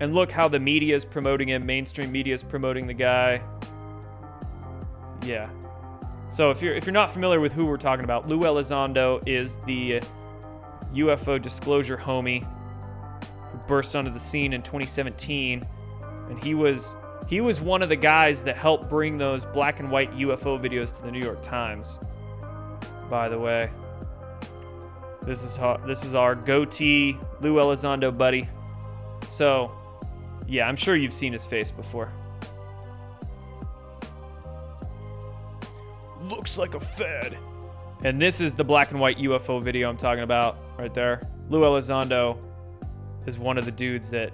And look how the media is promoting him. Mainstream media is promoting the guy. Yeah. So if you're not familiar with who we're talking about, Lou Elizondo is the UFO disclosure homie who burst onto the scene in 2017, and he was one of the guys that helped bring those black and white UFO videos to the New York Times. By the way, this is our goatee Lou Elizondo buddy. So, yeah, I'm sure you've seen his face before. Looks like a fed. And this is the black and white UFO video I'm talking about right there. Lou Elizondo is one of the dudes that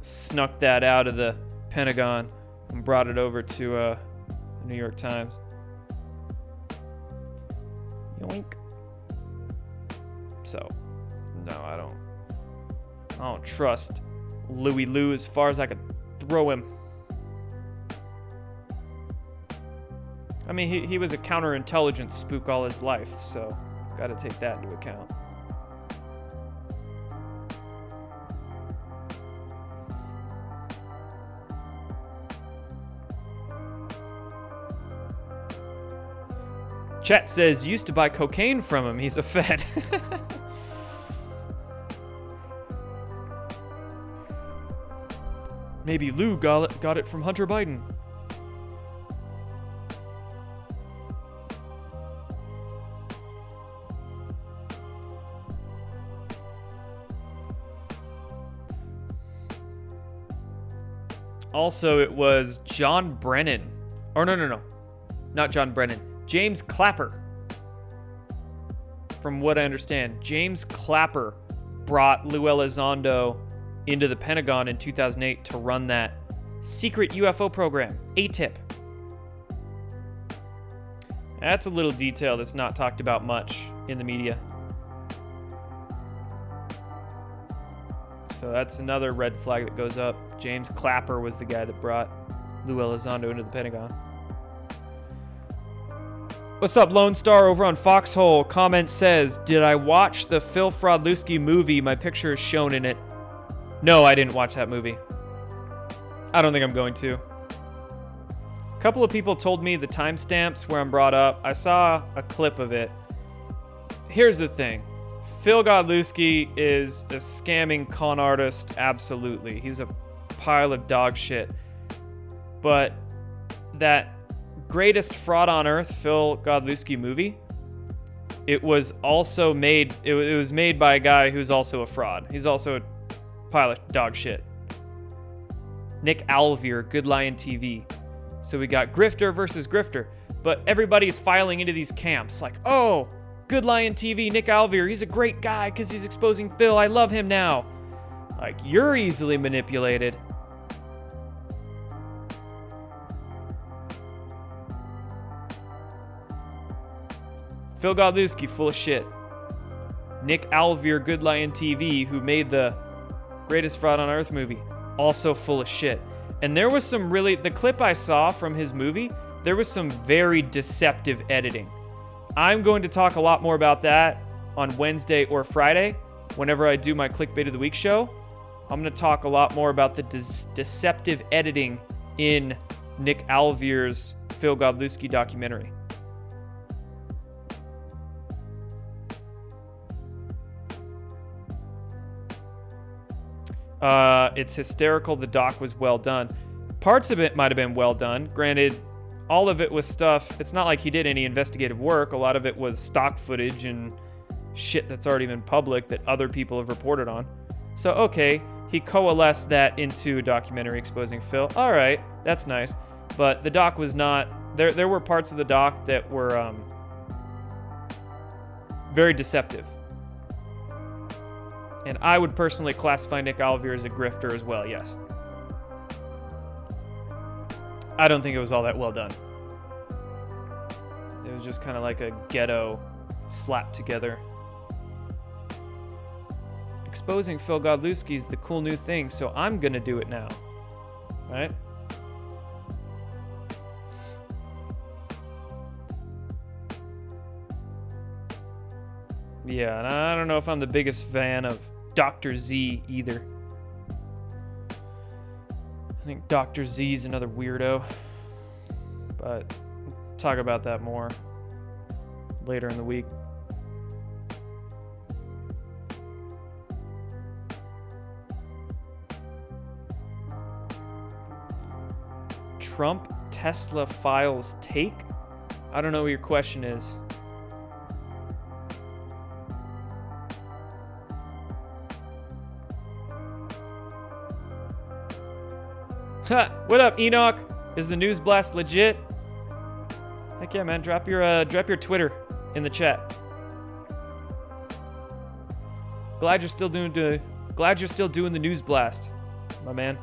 snuck that out of the Pentagon and brought it over to the New York Times. Yoink. So, no, I don't trust Louie Lou as far as I could throw him. I mean, he was a counterintelligence spook all his life, so gotta take that into account. Chat says, used to buy cocaine from him. He's a fed. Maybe Lou got it from Hunter Biden. Also, it was John Brennan. Or no. Not John Brennan. James Clapper. From what I understand, James Clapper brought Lou Elizondo into the Pentagon in 2008 to run that secret UFO program, ATIP. That's a little detail that's not talked about much in the media. So that's another red flag that goes up. James Clapper was the guy that brought Lou Elizondo into the Pentagon. What's up, Lone Star over on Foxhole? Comment says, did I watch the Phil Godlewski movie? My picture is shown in it. No, I didn't watch that movie. I don't think I'm going to. A couple of people told me the timestamps where I'm brought up. I saw a clip of it. Here's the thing. Phil Godlewski is a scamming con artist, absolutely. He's a pile of dog shit. But that Greatest Fraud on Earth Phil Godlewski movie, it was made by a guy who's also a fraud. He's also a pile of dog shit. Nick Alvear, Good Lion TV. So we got grifter versus grifter, but everybody's filing into these camps like, oh, Good Lion TV, Nick Alvear, he's a great guy because he's exposing Phil. I love him now. Like, you're easily manipulated. Phil Godlewski, full of shit. Nick Alvear, Good Lion TV, who made the Greatest Fraud on Earth movie, also full of shit. And there was some really, the clip I saw from his movie, there was some very deceptive editing. I'm going to talk a lot more about that on Wednesday or Friday, whenever I do my Clickbait of the Week show. I'm going to talk a lot more about the deceptive editing in Nick Alvear's Phil Godlewski documentary. It's hysterical. The doc was well done. Parts of it might have been well done. Granted, all of it was stuff. It's not like he did any investigative work. A lot of it was stock footage and shit that's already been public that other people have reported on. So, okay, he coalesced that into a documentary exposing Phil. All right, that's nice. But the doc was not there were parts of the doc that were very deceptive. And I would personally classify Nick Alvear as a grifter as well, yes. I don't think it was all that well done. It was just kind of like a ghetto slapped together. Exposing Phil Godlewski is the cool new thing, so I'm gonna do it now. Right? Yeah, and I don't know if I'm the biggest fan of Dr. Z either. I think Dr. Z's another weirdo, but we'll talk about that more later in the week. Trump Tesla files take? I don't know what your question is. What up, Enoch? Is the news blast legit? Heck yeah, man. Drop your Twitter in the chat. Glad you're still doing the news blast, my man.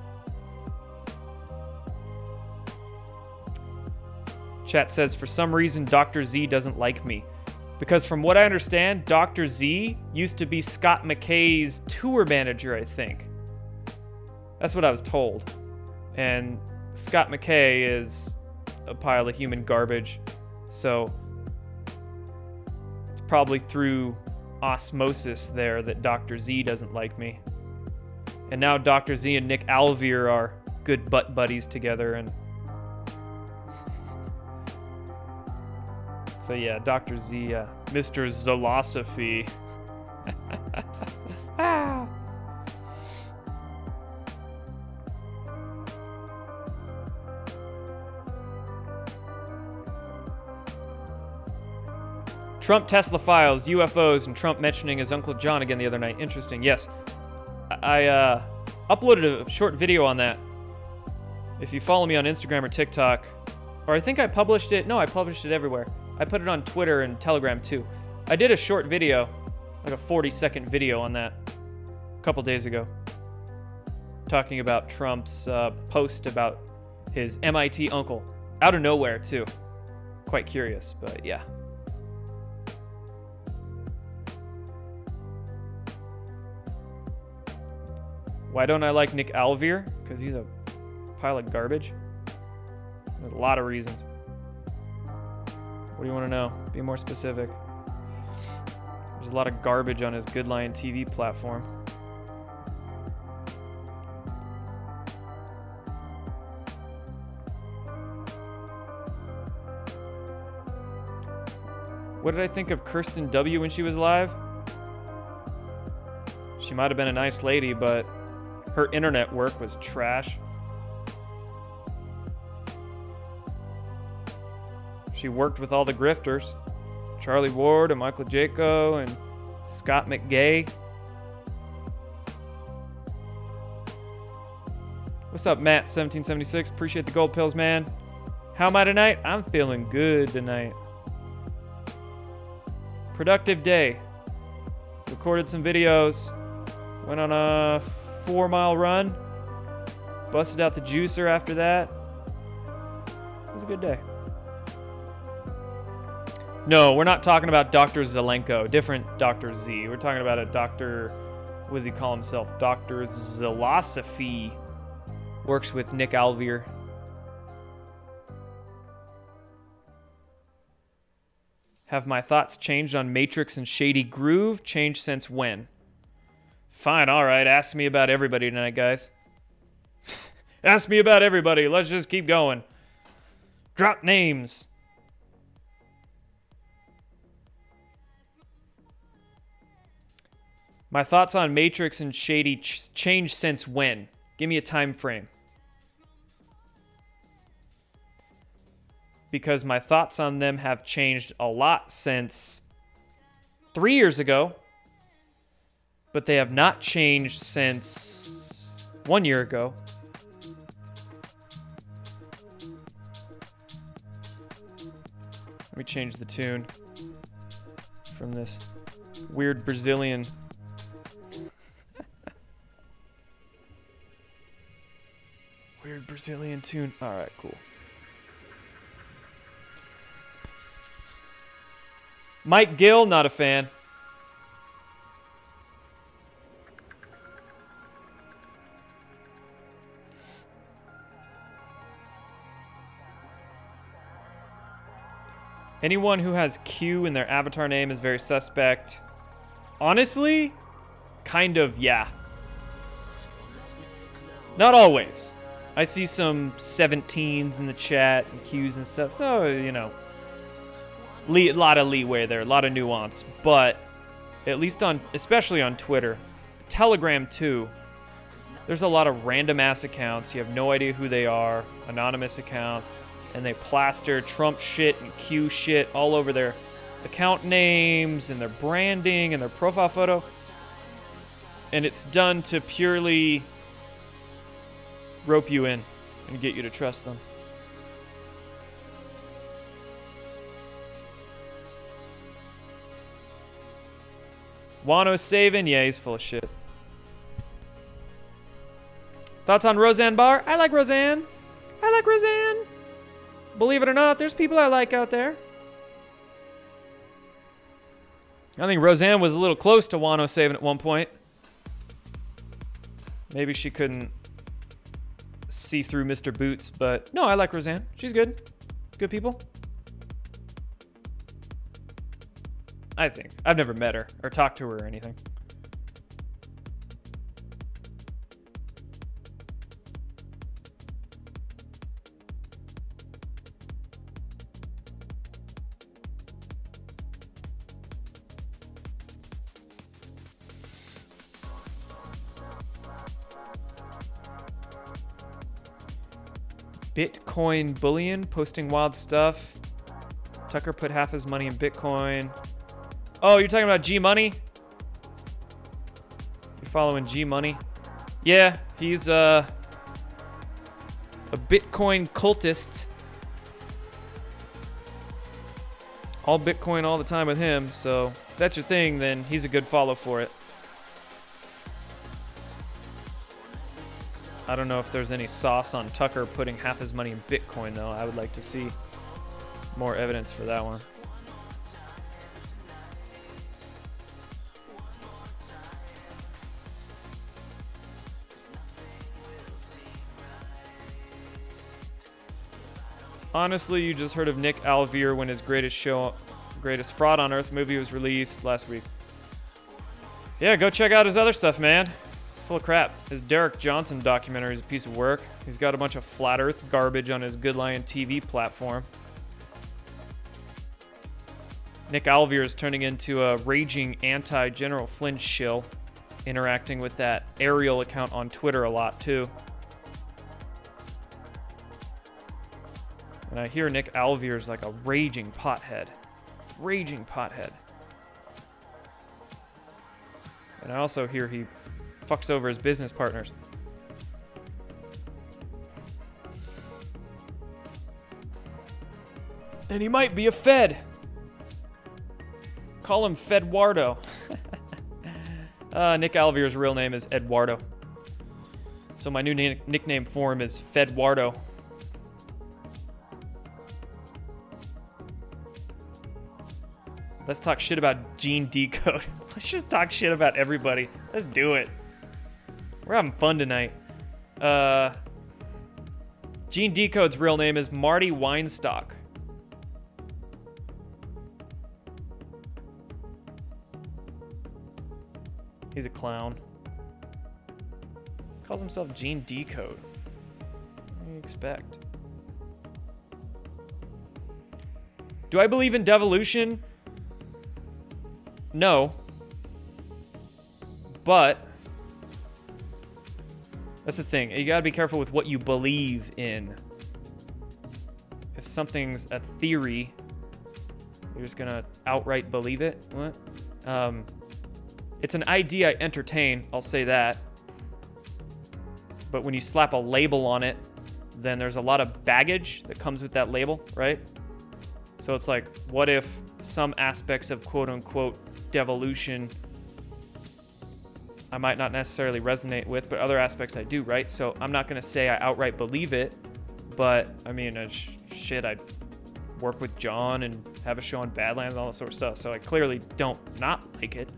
Chat says, for some reason, Dr. Z doesn't like me. Because from what I understand, Dr. Z used to be Scott McKay's tour manager, I think. That's what I was told. And Scott McKay is a pile of human garbage, so it's probably through osmosis there that Dr. Z doesn't like me. And now Dr. Z and Nick Alvear are good butt buddies together, and so yeah, Dr. Z, Mr. Zolosophy. Trump Tesla files, UFOs, and Trump mentioning his Uncle John again the other night. Interesting, yes. I uploaded a short video on that. If you follow me on Instagram or TikTok, or I think I published it. No, I published it everywhere. I put it on Twitter and Telegram too. I did a short video, like a 40-second video on that a couple days ago, talking about Trump's post about his MIT uncle. Out of nowhere too. Quite curious, but yeah. Why don't I like Nick Alvear? Because he's a pile of garbage. There's a lot of reasons. What do you want to know? Be more specific. There's a lot of garbage on his Good Lion TV platform. What did I think of Kirsten W. when she was alive? She might have been a nice lady, but her internet work was trash. She worked with all the grifters. Charlie Ward and Michael Jaco and Scott McKay. What's up, Matt, 1776? Appreciate the gold pills, man. How am I tonight? I'm feeling good tonight. Productive day. Recorded some videos. Went on a 4-mile run. Busted out the juicer after that. It was a good day. No, we're not talking about Dr. Zelenko. Different Dr. Z. We're talking about a Dr. What does he call himself? Dr. Zolosophy. Works with Nick Alvear. Have my thoughts changed on Matrix and Shady Groove? Changed since when? Fine, all right. Ask me about everybody tonight, guys. Ask me about everybody. Let's just keep going. Drop names. My thoughts on Matrix and Shady changed since when? Give me a time frame. Because my thoughts on them have changed a lot since 3 years ago. But they have not changed since 1 year ago. Let me change the tune from this weird Brazilian. Weird Brazilian tune. All right, cool. Mike Gill, not a fan. Anyone who has Q in their avatar name is very suspect. Honestly, kind of, yeah. Not always. I see some 17s in the chat and Qs and stuff, so, you know, a lot of leeway there, a lot of nuance, but at least especially on Twitter, Telegram too, there's a lot of random ass accounts. You have no idea who they are, anonymous accounts, and they plaster Trump shit and Q shit all over their account names and their branding and their profile photo. And it's done to purely rope you in and get you to trust them. Juan O Savin, yeah, he's full of shit. Thoughts on Roseanne Barr? I like Roseanne. I like Roseanne. Believe it or not, there's people I like out there. I think Roseanne was a little close to Juan O Savin at one point. Maybe she couldn't see through Mr. Boots, but no, I like Roseanne. She's good. Good people. I think. I've never met her or talked to her or anything. Bitcoin bullion posting wild stuff. Tucker put half his money in Bitcoin. Oh, you're talking about G Money? You're following G Money? Yeah, he's a Bitcoin cultist. All Bitcoin all the time with him, so if that's your thing, then he's a good follow for it. I don't know if there's any sauce on Tucker putting half his money in Bitcoin, though. I would like to see more evidence for that one. Honestly, you just heard of Nick Alvear when his Greatest Fraud on Earth movie was released last week. Yeah, go check out his other stuff, man. Full of crap. His Derek Johnson documentary is a piece of work. He's got a bunch of flat earth garbage on his Good Lion TV platform. Nick Alvear is turning into a raging anti-General Flynn shill, interacting with that Ariel account on Twitter a lot, too. And I hear Nick Alvear's like a raging pothead. Raging pothead. And I also hear he fucks over his business partners. And he might be a Fed. Call him Fedwardo. Nick Alvear's real name is Eduardo. So my new nickname for him is Fedwardo. Let's talk shit about Gene Decode. Let's just talk shit about everybody. Let's do it. We're having fun tonight. Gene Decode's real name is Marty Weinstock. He's a clown. Calls himself Gene Decode. What do you expect? Do I believe in devolution? No, but that's the thing. You gotta be careful with what you believe in. If something's a theory, you're just gonna outright believe it. What? It's an idea I entertain, I'll say that. But when you slap a label on it, then there's a lot of baggage that comes with that label, right? So it's like, what if some aspects of quote unquote devolution I might not necessarily resonate with, but other aspects I do, right? So I'm not going to say I outright believe it, but I mean, shit, I work with John and have a show on Badlands and all that sort of stuff. So I clearly don't not like it.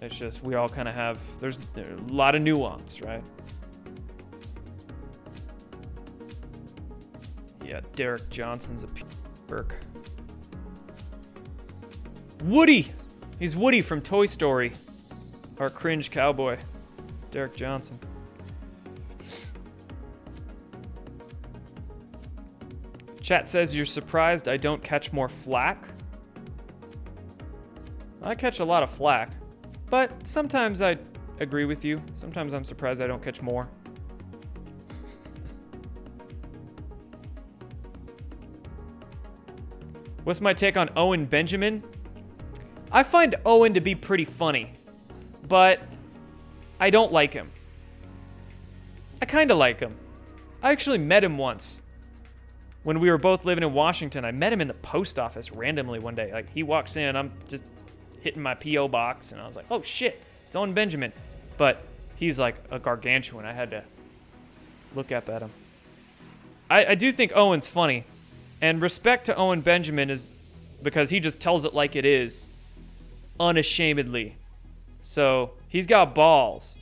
It's just, we all kind of have, there's a lot of nuance, right? Yeah, Derek Johnson's a perk. Woody! He's Woody from Toy Story. Our cringe cowboy, Derek Johnson. Chat says you're surprised I don't catch more flack. I catch a lot of flack, but sometimes I agree with you. Sometimes I'm surprised I don't catch more. What's my take on Owen Benjamin? I find Owen to be pretty funny, but I don't like him. I kind of like him. I actually met him once when we were both living in Washington. I met him in the post office randomly one day. Like, he walks in, I'm just hitting my P.O. box, and I was like, oh shit, it's Owen Benjamin. But he's like a gargantuan. I had to look up at him. I do think Owen's funny. And respect to Owen Benjamin is because he just tells it like it is, unashamedly. So he's got balls.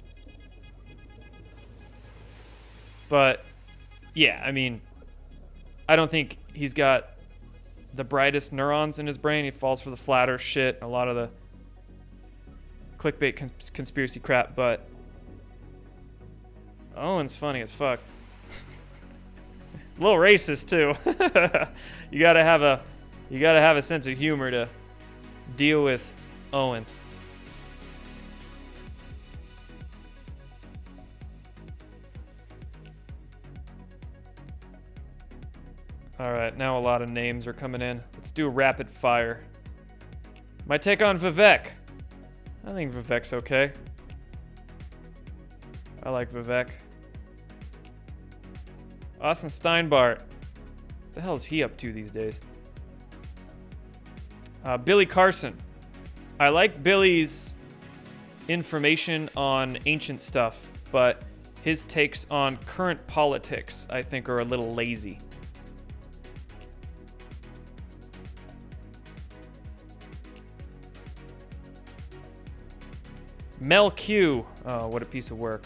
But yeah, I mean, I don't think he's got the brightest neurons in his brain. He falls for the flat earth shit, a lot of the clickbait conspiracy crap, but Owen's funny as fuck. A little racist too. You gotta have a sense of humor to deal with Owen. All right, now a lot of names are coming in. Let's do a rapid fire. My take on Vivek. I think Vivek's okay. I like Vivek. Austin Steinbart. What the hell is he up to these days? Billy Carson. I like Billy's information on ancient stuff, but his takes on current politics, I think, are a little lazy. Mel Q. Oh, what a piece of work.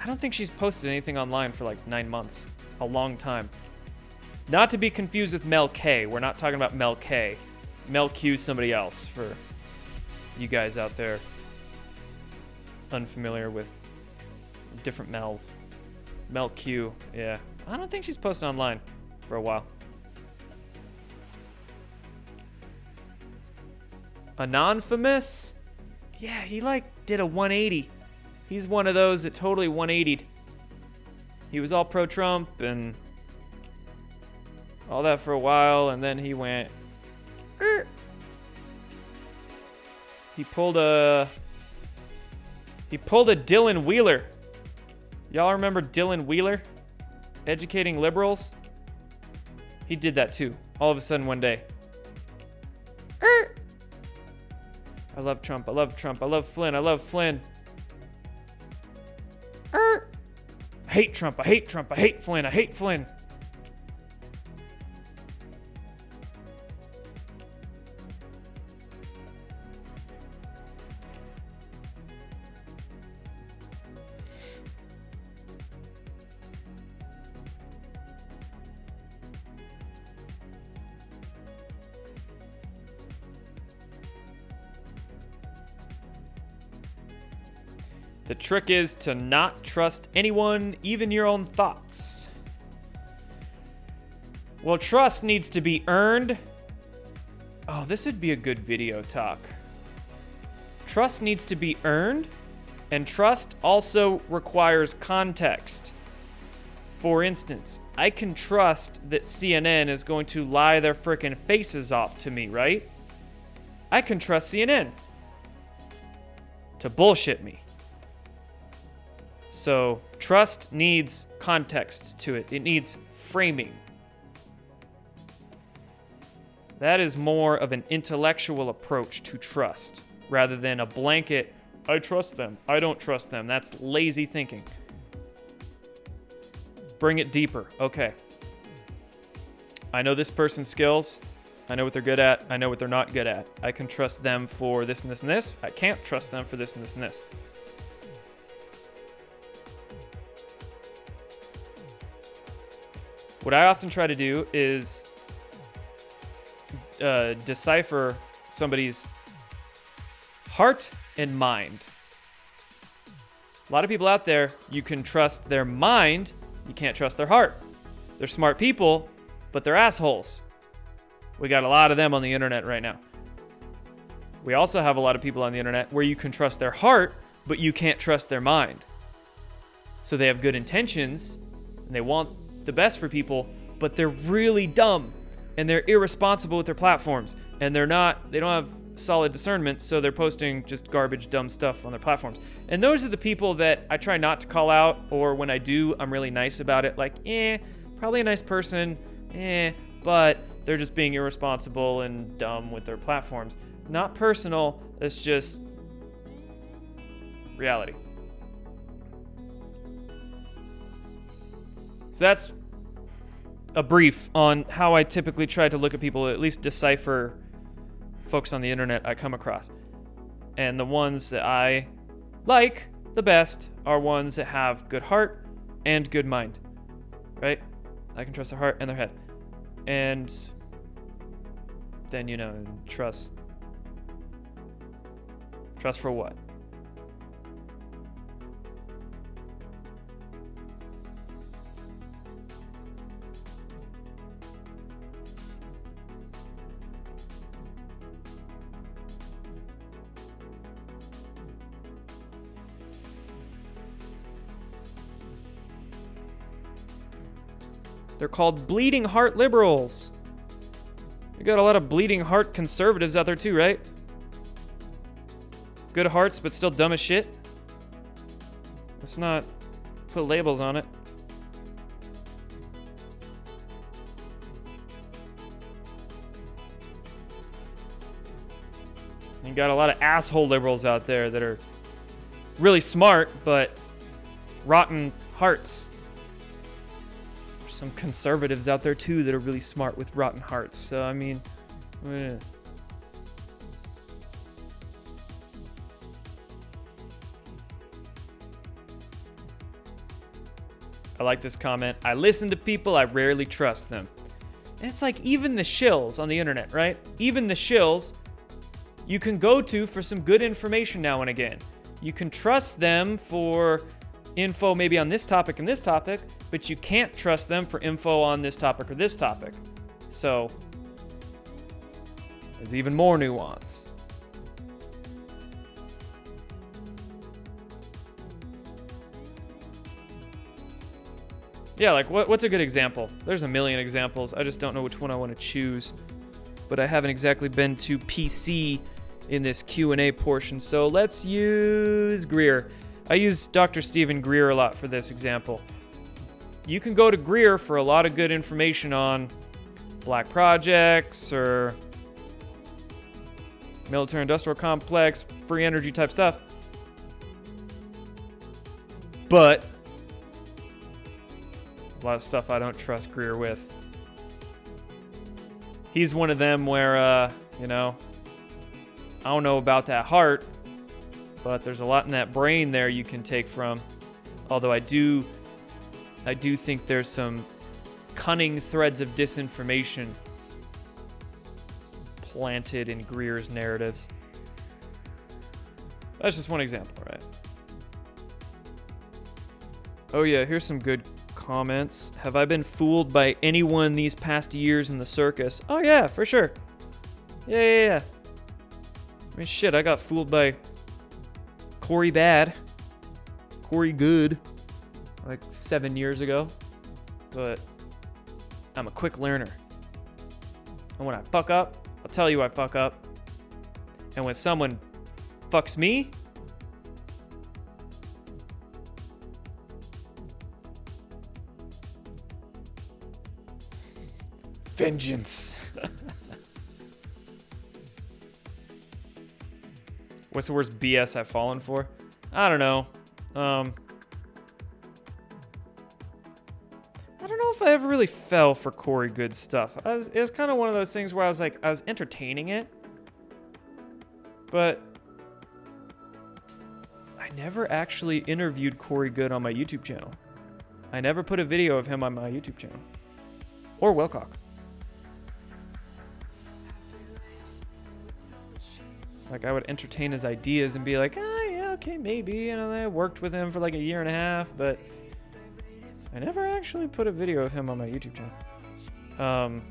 I don't think she's posted anything online for like 9 months. A long time. Not to be confused with Mel K. We're not talking about Mel K. Mel Q, somebody else, for you guys out there unfamiliar with different Mels. Mel Q, yeah. I don't think she's posted online for a while. Anonymous? Yeah, he like did a 180. He's one of those that totally 180'd. He was all pro-Trump and all that for a while, and then he went... He pulled a Dylan Wheeler. Y'all remember Dylan Wheeler? Educating liberals? He did that too, all of a sudden one day. I love Trump, I love Trump, I love Flynn, I love Flynn. I hate Trump, I hate Trump, I hate Flynn, I hate Flynn. The trick is to not trust anyone, even your own thoughts. Well, trust needs to be earned. Oh, this would be a good video talk. Trust needs to be earned, and trust also requires context. For instance, I can trust that CNN is going to lie their frickin' faces off to me, right? I can trust CNN to bullshit me. So trust needs context to it. It needs framing. That is more of an intellectual approach to trust rather than a blanket, I trust them, I don't trust them. That's lazy thinking. Bring it deeper. Okay. I know this person's skills. I know what they're good at. I know what they're not good at. I can trust them for this and this and this. I can't trust them for this and this and this. What I often try to do is decipher somebody's heart and mind. A lot of people out there, you can trust their mind, you can't trust their heart. They're smart people, but they're assholes. We got a lot of them on the internet right now. We also have a lot of people on the internet where you can trust their heart, but you can't trust their mind. So they have good intentions and they want the best for people, but they're really dumb and they're irresponsible with their platforms and they don't have solid discernment, so they're posting just garbage, dumb stuff on their platforms. And those are the people that I try not to call out, or when I do, I'm really nice about it. Like, probably a nice person, but they're just being irresponsible and dumb with their platforms. Not personal, it's just reality. So that's a brief on how I typically try to look at people, at least decipher folks on the internet I come across. And the ones that I like the best are ones that have good heart and good mind, right? I can trust their heart and their head. And then, trust for what? They're called bleeding heart liberals. You got a lot of bleeding heart conservatives out there too, right? Good hearts, but still dumb as shit. Let's not put labels on it. You got a lot of asshole liberals out there that are really smart, but rotten hearts. Some conservatives out there too that are really smart with rotten hearts. So I mean. I like this comment. I listen to people, I rarely trust them. And it's like even the shills on the internet, right? Even the shills you can go to for some good information now and again. You can trust them for info maybe on this topic and this topic, but you can't trust them for info on this topic or this topic. So there's even more nuance. Yeah, like what's a good example? There's a million examples. I just don't know which one I want to choose, but I haven't exactly been too PC in this Q&A portion. So let's use Greer. I use Dr. Stephen Greer a lot for this example. You can go to Greer for a lot of good information on black projects or military industrial complex, free energy type stuff. But there's a lot of stuff I don't trust Greer with. He's one of them where, I don't know about that heart, but there's a lot in that brain there you can take from. Although I do think there's some cunning threads of disinformation planted in Greer's narratives. That's just one example, right? Oh yeah, here's some good comments. Have I been fooled by anyone these past years in the circus? Oh yeah, for sure. Yeah. I mean, shit, I got fooled by Corey Goode, like 7 years ago, but I'm a quick learner. And when I fuck up, I'll tell you I fuck up. And when someone fucks me, vengeance. What's the worst BS I've fallen for? I don't know. I don't know if I ever really fell for Corey Goode's stuff. It was kind of one of those things where I was like, I was entertaining it, but I never actually interviewed Corey Goode on my YouTube channel. I never put a video of him on my YouTube channel. Or Wilcock. Like, I would entertain his ideas and be like, ah, yeah, okay, maybe. And I worked with him for like a year and a half, but I never actually put a video of him on my YouTube channel.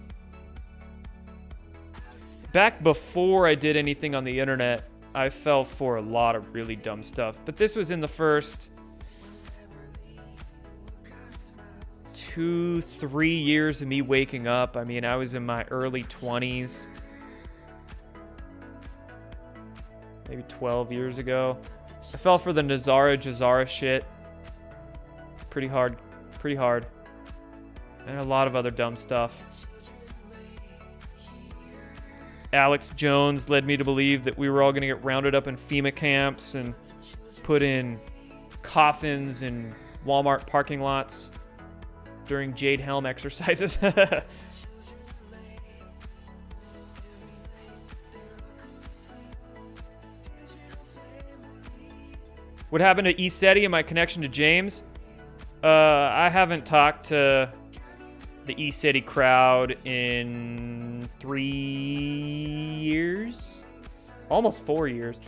Back before I did anything on the internet, I fell for a lot of really dumb stuff. But this was in the first 2-3 years of me waking up. I mean, I was in my early 20s. Maybe 12 years ago. I fell for the Nazara Jazara shit. Pretty hard. And a lot of other dumb stuff. Alex Jones led me to believe that we were all going to get rounded up in FEMA camps and put in coffins in Walmart parking lots during Jade Helm exercises. What happened to Isetti and my connection to James? I haven't talked to the Isetti crowd in 3 years, almost 4 years,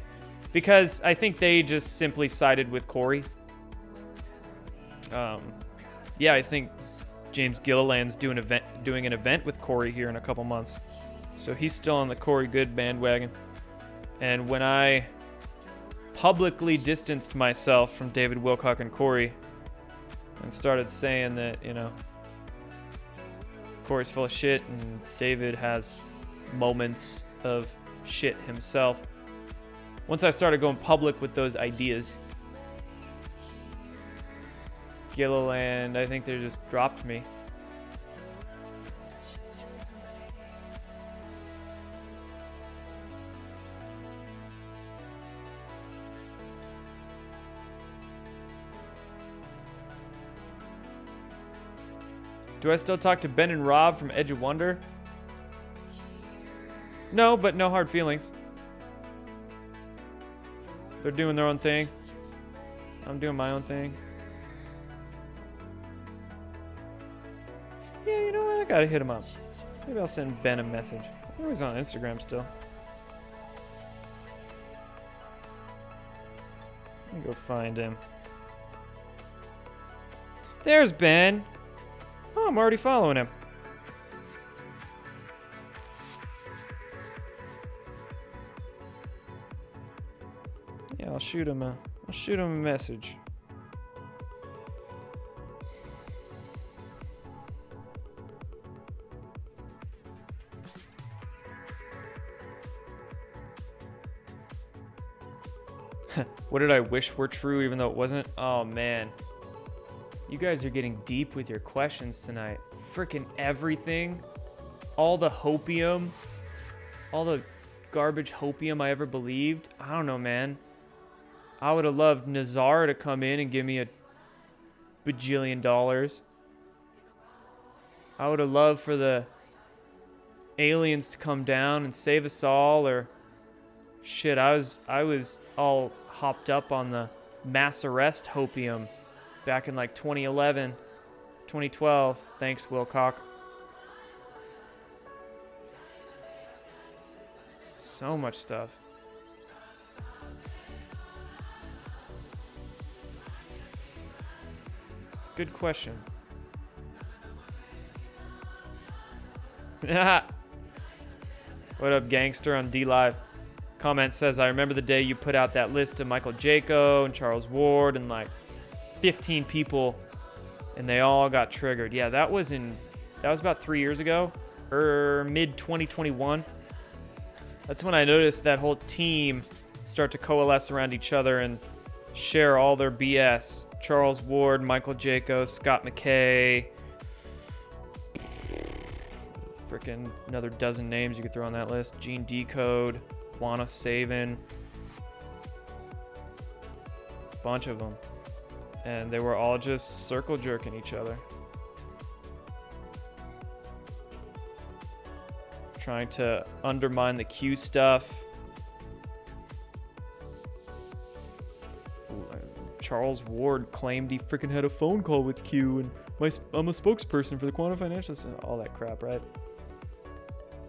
because I think they just simply sided with Corey. Yeah, I think James Gilliland's doing an event with Corey here in a couple months, so he's still on the Corey Goode bandwagon. And when I publicly distanced myself from David Wilcock and Corey and started saying that, you know, Corey's full of shit and David has moments of shit himself, once I started going public with those ideas, Gilliland, I think they just dropped me. Do I still talk to Ben and Rob from Edge of Wonder? No, but no hard feelings. They're doing their own thing. I'm doing my own thing. Yeah, you know what? I gotta hit him up. Maybe I'll send Ben a message. I think he's on Instagram still. Let me go find him. There's Ben. Oh, I'm already following him. Yeah, I'll shoot him a message. What did I wish were true, even though it wasn't? Oh man. You guys are getting deep with your questions tonight. Freaking everything. All the hopium. All the garbage hopium I ever believed. I don't know, man. I would have loved Nazar to come in and give me a bajillion dollars. I would have loved for the aliens to come down and save us all, or shit, I was all hopped up on the mass arrest hopium. Back in like 2011, 2012. Thanks, Wilcock. So much stuff. Good question. What up, gangster on D Live? Comment says, I remember the day you put out that list of Michael Jaco and Charles Ward and like 15 people, and they all got triggered. Yeah, that was about 3 years ago, or mid 2021. That's when I noticed that whole team start to coalesce around each other and share all their BS. Charles Ward, Michael Jaco, Scott McKay, freaking another dozen names you could throw on that list. Gene Decode, Juan O Savin, bunch of them, and they were all just circle jerking each other, trying to undermine the Q stuff. Charles Ward claimed he freaking had a phone call with Q, and I'm a spokesperson for the Quantum Financial System, all that crap, right?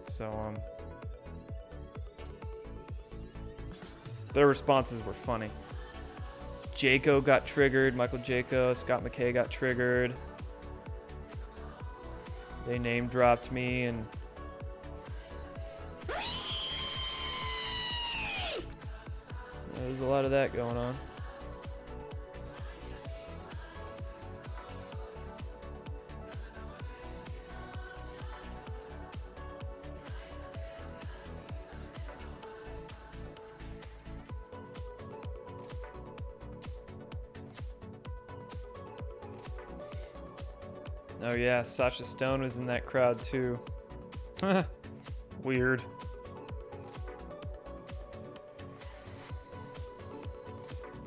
So, their responses were funny. Jaco got triggered. Michael Jaco, Scott McKay got triggered. They name dropped me, and there's a lot of that going on. Oh yeah, Sasha Stone was in that crowd too. Weird.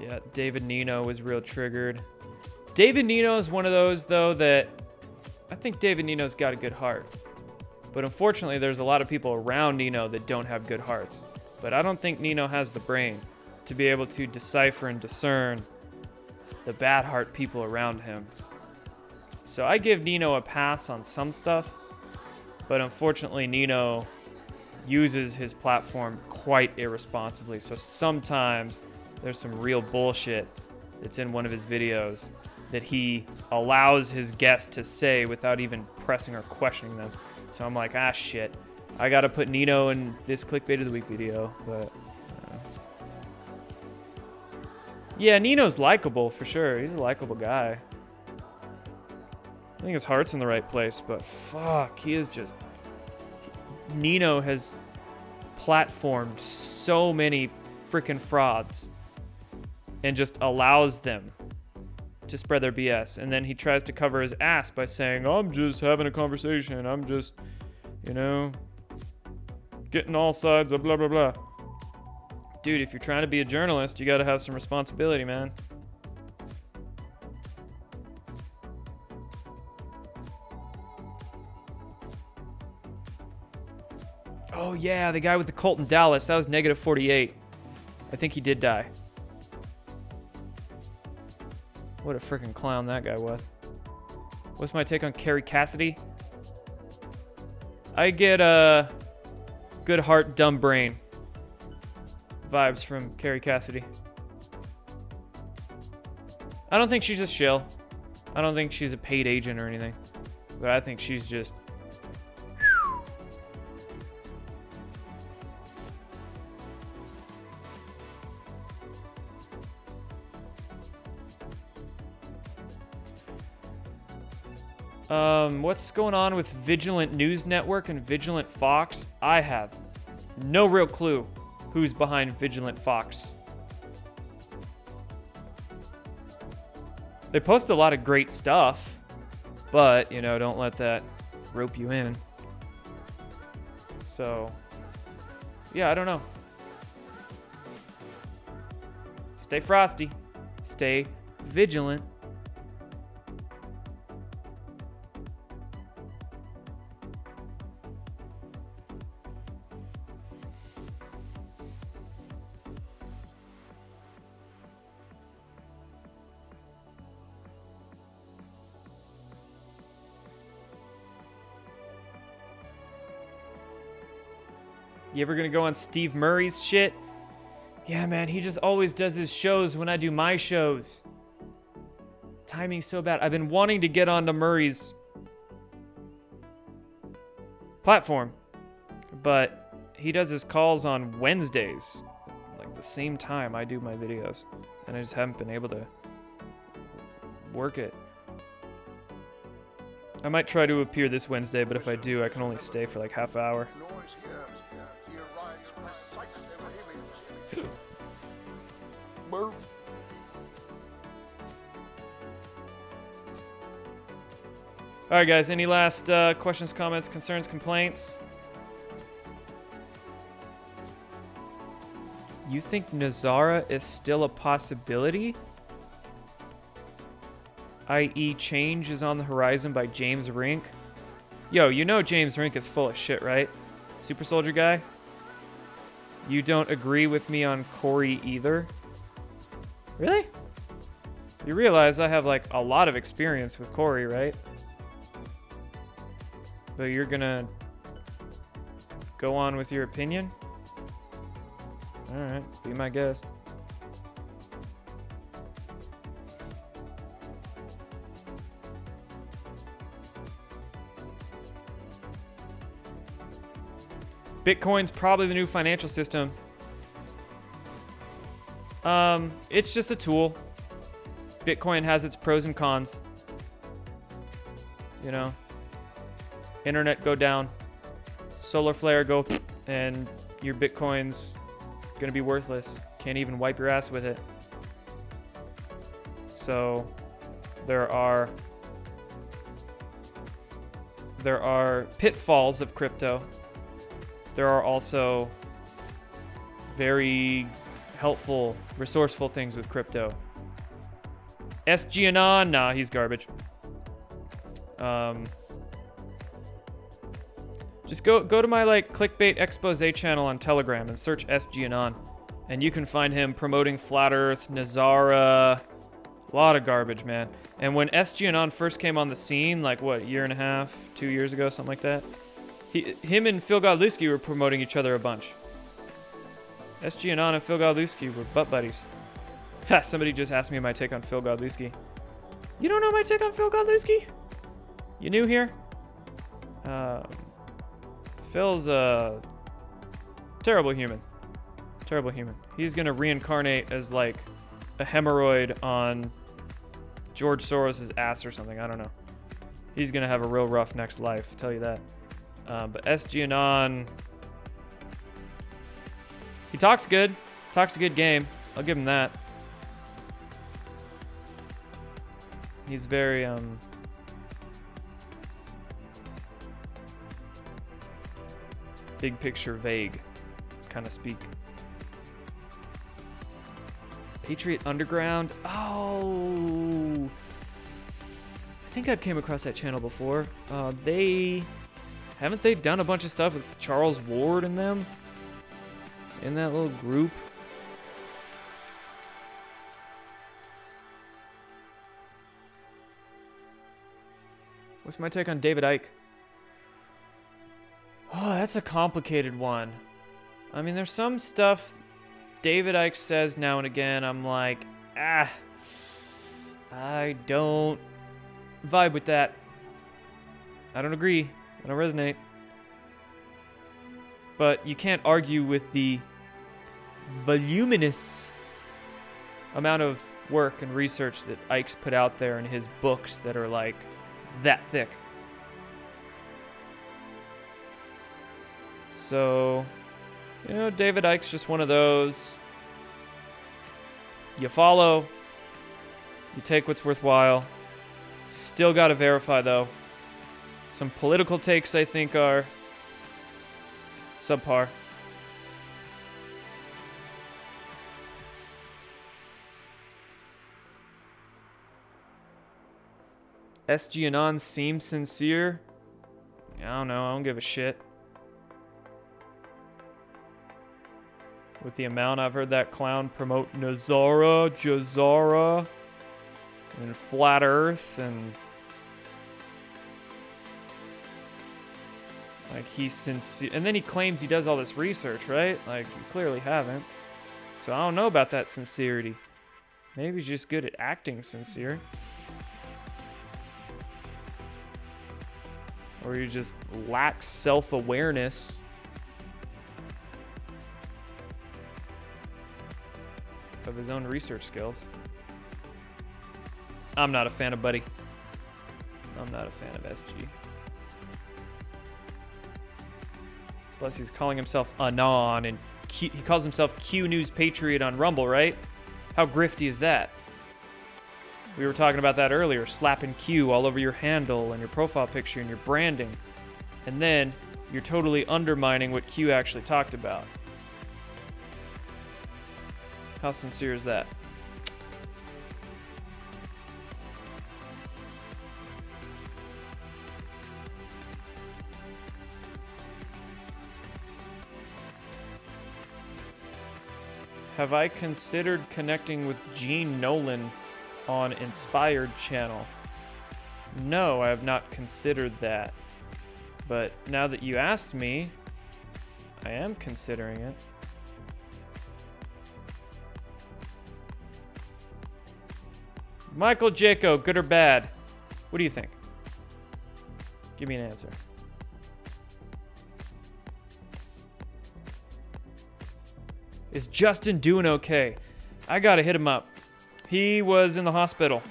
Yeah, David Nino was real triggered. David Nino is one of those though that I think David Nino's got a good heart. But unfortunately, there's a lot of people around Nino that don't have good hearts. But I don't think Nino has the brain to be able to decipher and discern the bad heart people around him. So I give Nino a pass on some stuff, but unfortunately Nino uses his platform quite irresponsibly. So sometimes there's some real bullshit that's in one of his videos that he allows his guests to say without even pressing or questioning them. So I'm like, shit, I gotta put Nino in this clickbait of the week video. But yeah, Nino's likable for sure. He's a likable guy. I think his heart's in the right place, but fuck, he is just... Nino has platformed so many freaking frauds and just allows them to spread their BS. And then he tries to cover his ass by saying, I'm just having a conversation. I'm just, getting all sides of blah, blah, blah. Dude, if you're trying to be a journalist, you got to have some responsibility, man. Oh yeah, the guy with the Colt in Dallas, that was negative 48. I think he did die. What a freaking clown that guy was. What's my take on Kerry Cassidy? I get a good heart, dumb brain vibes from Kerry Cassidy. I don't think she's a shill. I don't think she's a paid agent or anything, but I think she's just... What's going on with Vigilant News Network and Vigilant Fox? I have no real clue who's behind Vigilant Fox. They post a lot of great stuff, but, don't let that rope you in. So, yeah, I don't know. Stay frosty. Stay vigilant. You ever gonna go on Steve Murray's shit? Yeah, man, he just always does his shows when I do my shows. Timing's so bad. I've been wanting to get onto Murray's platform, but he does his calls on Wednesdays, like the same time I do my videos, and I just haven't been able to work it. I might try to appear this Wednesday, but if I do, I can only stay for like half an hour. All right, guys, any last questions, comments, concerns, complaints? You think Nazara is still a possibility? i.e. change is on the horizon by James Rink. Yo, you know James Rink is full of shit, right? Super Soldier guy? You don't agree with me on Corey either? Really? You realize I have, like, a lot of experience with Corey, right? But you're gonna go on with your opinion? Alright, be my guest. Bitcoin's probably the new financial system. It's just a tool. Bitcoin has its pros and cons. You know, internet go down, solar flare go, and your Bitcoin's gonna be worthless. Can't even wipe your ass with it. So there are pitfalls of crypto. There are also very helpful, resourceful things with crypto. SG Anon, nah, he's garbage. Just go to my, like, clickbait expose channel on Telegram and search SG Anon, and you can find him promoting Flat Earth, Nazara, a lot of garbage, man. And when SG Anon first came on the scene, like, what, a year and a half, 2 years ago, something like that, Him and Phil Godlewski were promoting each other a bunch. SG Anon and Phil Godlewski were butt buddies. Ha, somebody just asked me my take on Phil Godlewski. You don't know my take on Phil Godlewski? You new here? Phil's a terrible human. Terrible human. He's going to reincarnate as, like, a hemorrhoid on George Soros' ass or something. I don't know. He's going to have a real rough next life, tell you that. But SG Anon, he talks good. Talks a good game. I'll give him that. He's very, big picture vague kind of speak. Patriot Underground. Oh, I think I've came across that channel before. Haven't they done a bunch of stuff with Charles Ward and them? In that little group? What's my take on David Icke? Oh, that's a complicated one. I mean, there's some stuff David Icke says now and again, I'm like, I don't vibe with that. I don't agree. I don't resonate. But you can't argue with the voluminous amount of work and research that Ike's put out there in his books that are, like, that thick. So, you know, David Icke's just one of those. You follow, you take what's worthwhile. Still gotta verify, though. Some political takes, I think, are subpar. SG Anon seems sincere. I don't know. I don't give a shit. With the amount I've heard that clown promote Nazara, Jazara, and Flat Earth, and... like, he's sincere. And then he claims he does all this research, right? Like, you clearly haven't. So I don't know about that sincerity. Maybe he's just good at acting sincere. Or he just lacks self-awareness. Of his own research skills. I'm not a fan of Buddy. I'm not a fan of SG. Plus, he's calling himself Anon, and he calls himself Q News Patriot on Rumble, right? How grifty is that? We were talking about that earlier, slapping Q all over your handle and your profile picture and your branding. And then you're totally undermining what Q actually talked about. How sincere is that? Have I considered connecting with Gene Nolan on Inspired Channel? No, I have not considered that. But now that you asked me, I am considering it. Michael Jaco, good or bad? What do you think? Give me an answer. Is Justin doing okay? I gotta hit him up. He was in the hospital.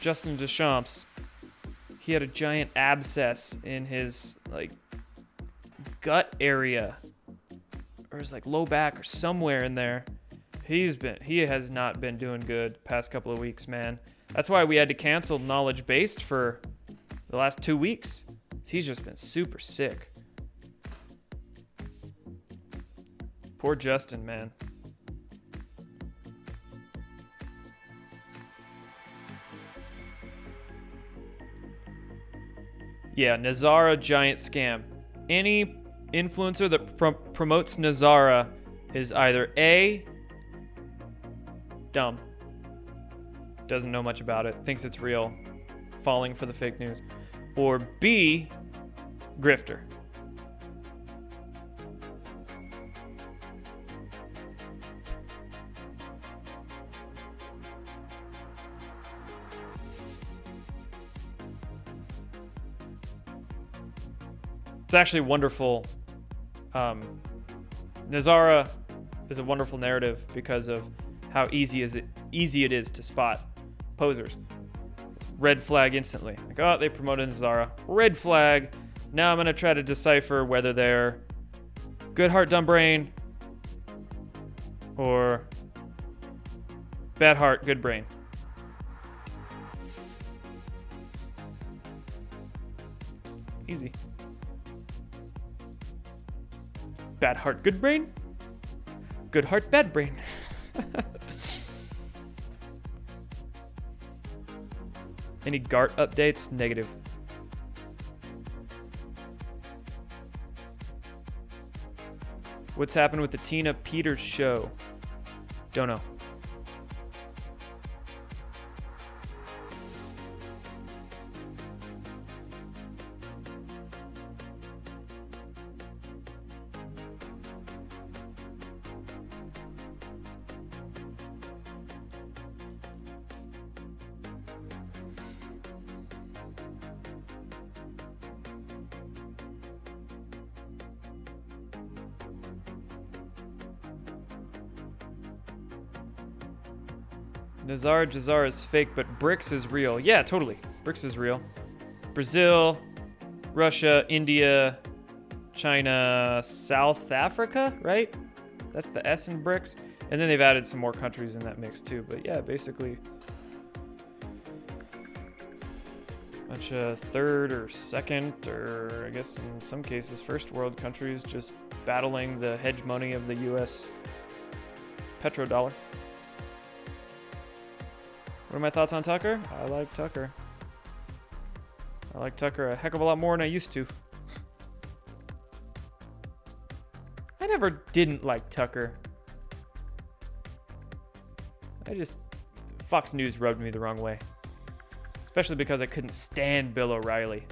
Justin Deschamps. He had a giant abscess in his, like, gut area. Or his, like, low back or somewhere in there. He has not been doing good the past couple of weeks, man. That's why we had to cancel Knowledge Based for the last 2 weeks. He's just been super sick. Poor Justin, man. Yeah, Nazara giant scam. Any influencer that promotes Nazara is either A, dumb, doesn't know much about it, thinks it's real, falling for the fake news, or B, grifter. It's actually wonderful. Nazara is a wonderful narrative because of how easy it is to spot posers. It's red flag instantly. Like, oh, they promoted Nazara. Red flag. Now I'm going to try to decipher whether they're good heart, dumb brain, or bad heart, good brain. Easy. Bad heart, good brain. Good heart, bad brain. Any GART updates? Negative. What's happened with the Tina Peters show? Don't know. Jazar is fake, but Brix is real. Yeah, totally. Brix is real. Brazil, Russia, India, China, South Africa, right? That's the S in Brix. And then they've added some more countries in that mix too. But yeah, basically a bunch of third or second, or I guess in some cases first world countries just battling the hegemony of the US petrodollar. What are my thoughts on Tucker? I like Tucker. I like Tucker a heck of a lot more than I used to. I never didn't like Tucker. Fox News rubbed me the wrong way. Especially because I couldn't stand Bill O'Reilly.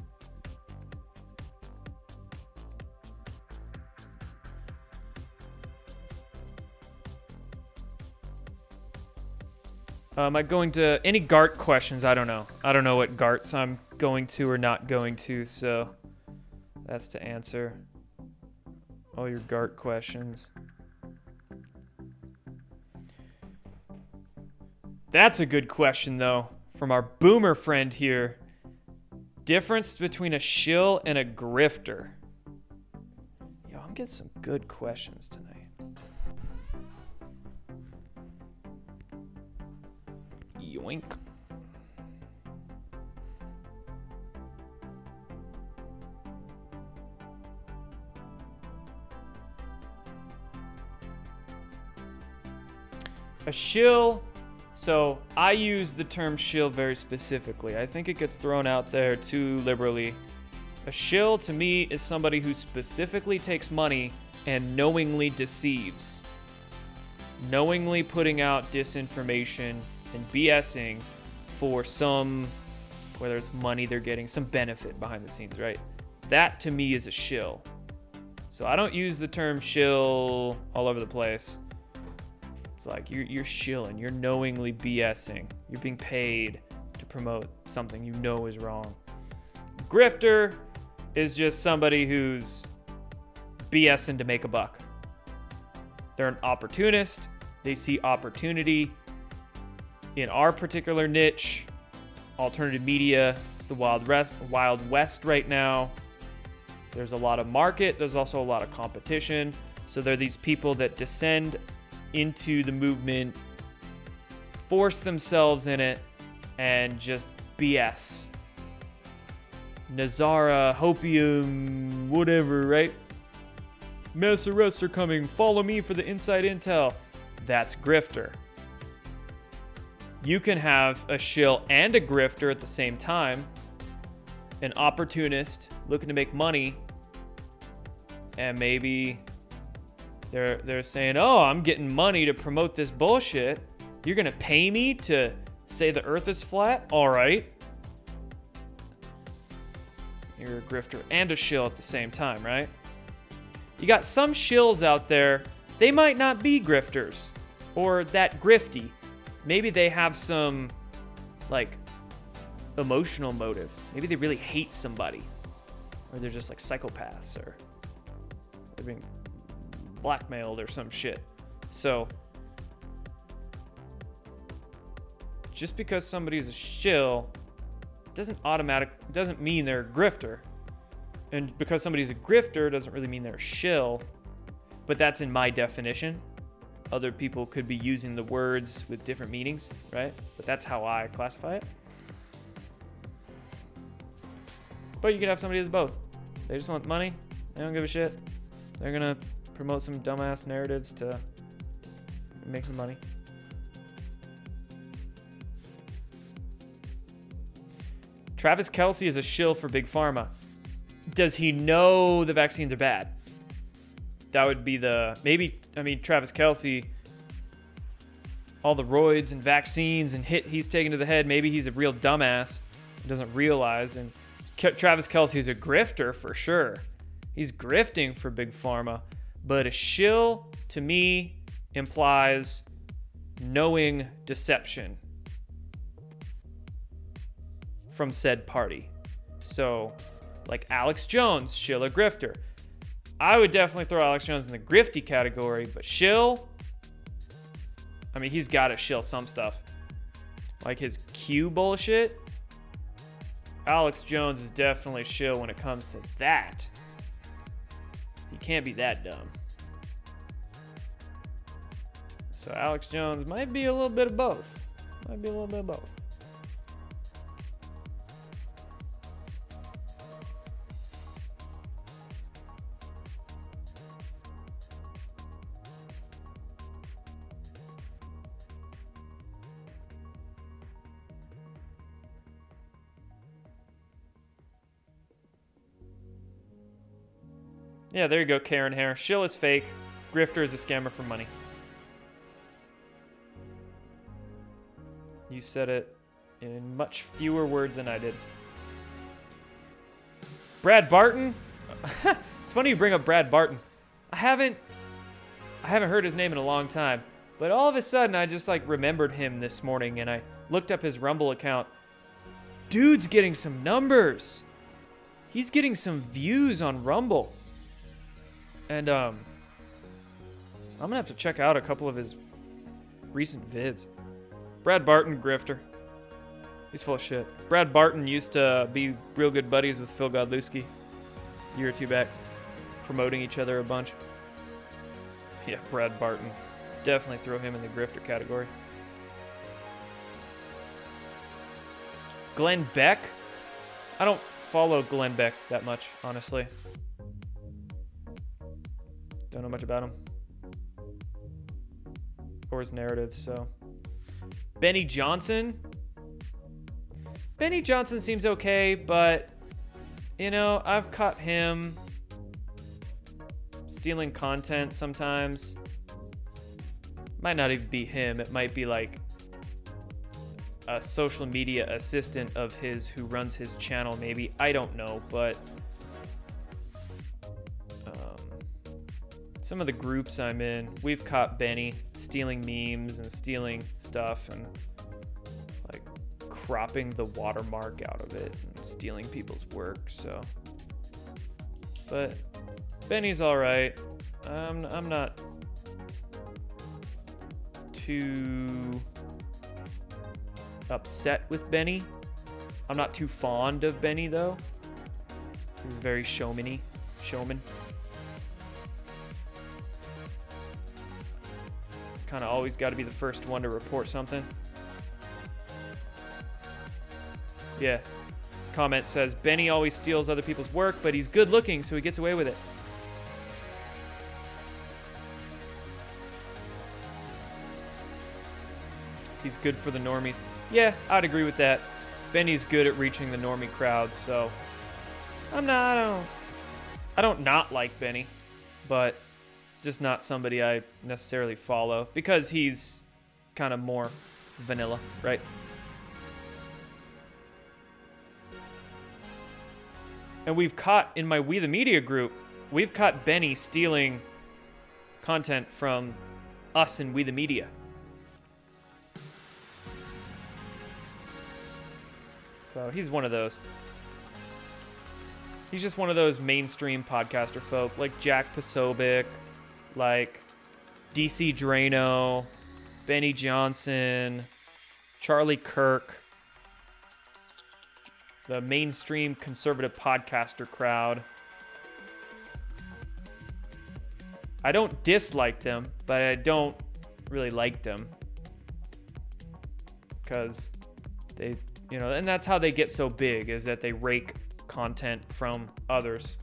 Am I going to any GART questions? I don't know. I don't know what GARTs I'm going to or not going to, so that's to answer all your GART questions. That's a good question, though, from our boomer friend here. Difference between a shill and a grifter. Yo, I'm getting some good questions tonight. Yoink. A shill. So I use the term shill very specifically. I think it gets thrown out there too liberally. A shill to me is somebody who specifically takes money and knowingly deceives. knowingly putting out disinformation and BSing for some, whether it's money they're getting, some benefit behind the scenes, right? That to me is a shill. So I don't use the term shill all over the place. It's like you're shilling, you're knowingly BSing, you're being paid to promote something you know is wrong. Grifter is just somebody who's BSing to make a buck. They're an opportunist. They see opportunity in our particular niche, alternative media. It's the wild west right now. There's a lot of market. There's also a lot of competition. So there are these people that descend into the movement, force themselves in it, and just BS. Nazara, hopium, whatever, right? Mass arrests are coming. Follow me for the inside intel. That's grifter. You can have a shill and a grifter at the same time. An opportunist looking to make money. And maybe they're saying, oh, I'm getting money to promote this bullshit. You're going to pay me to say the earth is flat? All right. You're a grifter and a shill at the same time, right? You got some shills out there. They might not be grifters or that grifty. Maybe they have some, like, emotional motive. Maybe they really hate somebody. Or they're just, like, psychopaths or they're being blackmailed or some shit. So, just because somebody's a shill doesn't mean they're a grifter. And because somebody's a grifter doesn't really mean they're a shill, but that's in my definition. Other people could be using the words with different meanings, right? But that's how I classify it. But you could have somebody as both. They just want money. They don't give a shit. They're gonna promote some dumbass narratives to make some money. Travis Kelce is a shill for Big Pharma. Does he know the vaccines are bad? That would be Travis Kelce, all the roids and vaccines and hit he's taken to the head. Maybe he's a real dumbass and doesn't realize. And Travis Kelce is a grifter for sure. He's grifting for Big Pharma. But a shill to me implies knowing deception from said party. So, like Alex Jones, shill or grifter? I would definitely throw Alex Jones in the grifty category, but shill, I mean, he's got to shill some stuff. Like his Q bullshit, Alex Jones is definitely shill when it comes to that. He can't be that dumb. So Alex Jones might be a little bit of both. Yeah, there you go, Karen Hare. Shill is fake. Grifter is a scammer for money. You said it in much fewer words than I did. Brad Barton? It's funny you bring up Brad Barton. I haven't heard his name in a long time, but all of a sudden I just like remembered him this morning and I looked up his Rumble account. Dude's getting some numbers. He's getting some views on Rumble. And I'm gonna have to check out a couple of his recent vids. Brad Barton, grifter. He's full of shit. Brad Barton used to be real good buddies with Phil Godlewski a year or two back, promoting each other a bunch. Yeah, Brad Barton. Definitely throw him in the grifter category. Glenn Beck? I don't follow Glenn Beck that much, honestly. Don't know much about him or his narrative, so. Benny Johnson. Benny Johnson seems okay, but, you know, I've caught him stealing content sometimes. might not even be him. It might be like a social media assistant of his who runs his channel, maybe. I don't know, but some of the groups I'm in, we've caught Benny stealing memes and stealing stuff and like cropping the watermark out of it and stealing people's work. So, but Benny's all right. I'm not too upset with Benny. I'm not too fond of Benny though. He's very showman. Kind of always got to be the first one to report something. Yeah. Comment says, Benny always steals other people's work, but he's good looking, so he gets away with it. He's good for the normies. Yeah, I'd agree with that. Benny's good at reaching the normie crowd, so I don't not like Benny, but just not somebody I necessarily follow because he's kind of more vanilla, right? And we've caught in my We the Media group, we've caught Benny stealing content from us in We the Media. So he's one of those. He's just one of those mainstream podcaster folk like Jack Posobiec, like DC Draino, Benny Johnson, Charlie Kirk, the mainstream conservative podcaster crowd. I don't dislike them, but I don't really like them because they, you know, and that's how they get so big, is that they rake content from others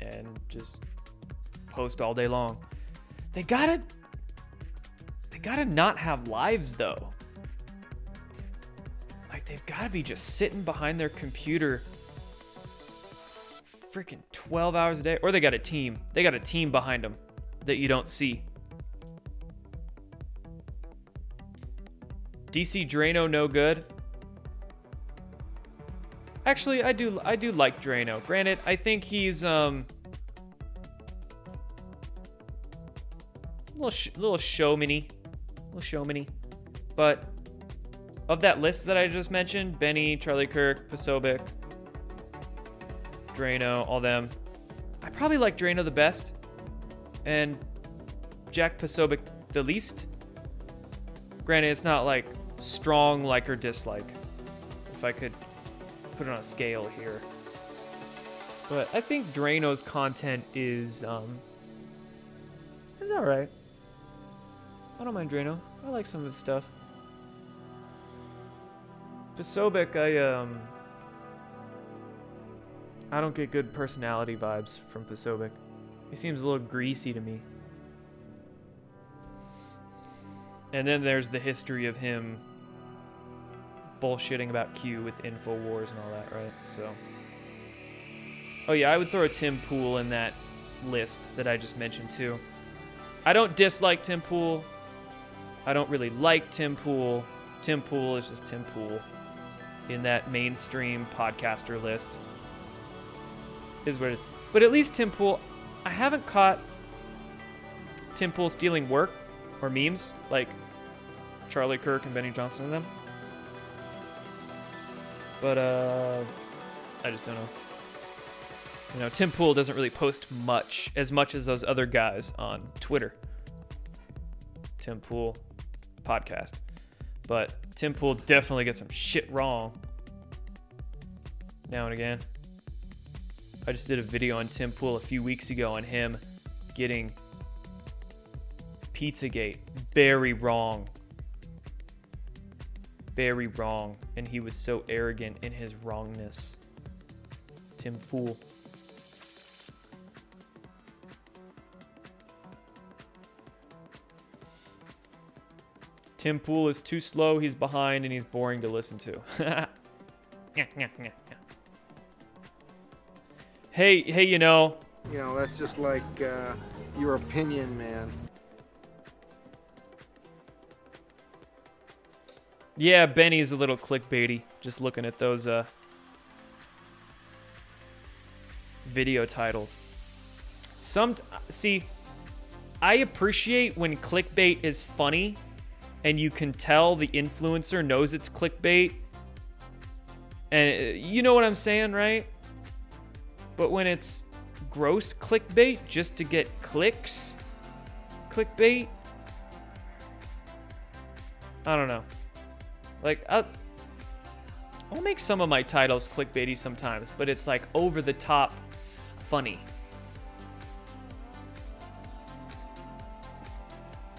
and just post all day long. They gotta not have lives though. Like they've gotta be just sitting behind their computer freaking 12 hours a day, or they got a team behind them that you don't see. DC Draino no good. Actually, I do like Draino. Granted, I think he's a little showman-y. But of that list that I just mentioned, Benny, Charlie Kirk, Posobiec, Draino, all them, I probably like Draino the best, and Jack Posobiec the least. Granted, it's not like strong like or dislike. If I could put it on a scale here, but I think Draino's content is all right. I don't mind Draino. I like some of his stuff. Posobiec, I don't get good personality vibes from Posobiec. He seems a little greasy to me. And then there's the history of him bullshitting about Q with InfoWars and all that, right? So, oh yeah, I would throw a Tim Pool in that list that I just mentioned too. I don't dislike Tim Pool. I don't really like Tim Pool. Tim Pool is just Tim Pool in that mainstream podcaster list. Is what it is. But at least Tim Pool, I haven't caught Tim Pool stealing work or memes like Charlie Kirk and Benny Johnson and them. But I just don't know. You know, Tim Pool doesn't really post much as those other guys on Twitter. Tim Pool podcast. But Tim Pool definitely gets some shit wrong now and again. I just did a video on Tim Pool a few weeks ago on him getting Pizzagate very wrong. Very wrong, and he was so arrogant in his wrongness. Tim Fool. Tim Pool is too slow, he's behind, and he's boring to listen to. Hey, you know, You know, that's just like your opinion, man. Yeah, Benny's a little clickbaity. Just looking at those video titles. See, I appreciate when clickbait is funny and you can tell the influencer knows it's clickbait. And you know what I'm saying, right? But when it's gross clickbait just to get clicks, clickbait, I don't know. Like, I'll make some of my titles clickbaity sometimes, but it's like over the top funny.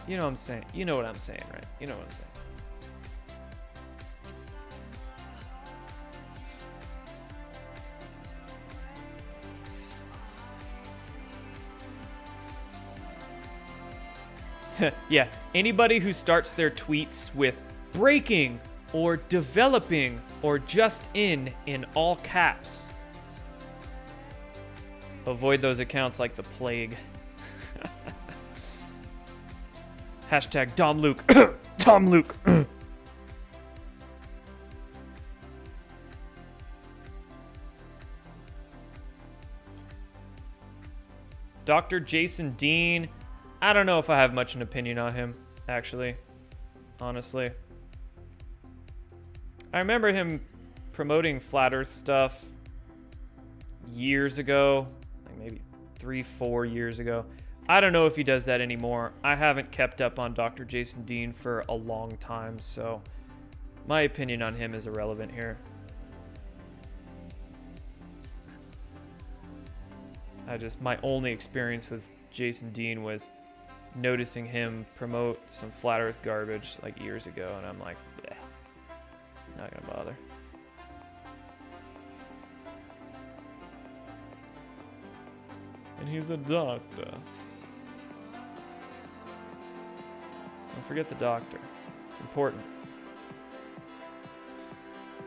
You know what I'm saying? You know what I'm saying, right? You know what I'm saying. Yeah, anybody who starts their tweets with breaking or developing or just in all caps. Avoid those accounts like the plague. Hashtag Dom Luke. Tom Luke. Dr. Jason Dean. I don't know if I have much an opinion on him, actually. Honestly. I remember him promoting Flat Earth stuff years ago, like maybe 3-4 years ago. I don't know if he does that anymore. I haven't kept up on Dr. Jason Dean for a long time, so my opinion on him is irrelevant here. My only experience with Jason Dean was noticing him promote some flat earth garbage like years ago, and I'm like, bleh, not gonna bother. And he's a doctor. Don't forget the doctor. It's important.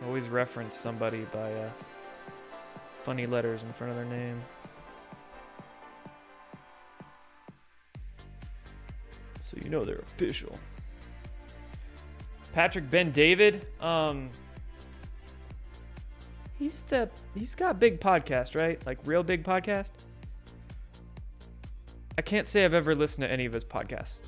Always reference somebody by funny letters in front of their name. So you know they're official. Patrick Ben David, he's got a big podcast, right? Like real big podcast. I can't say I've ever listened to any of his podcasts.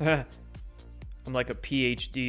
I'm like a PhD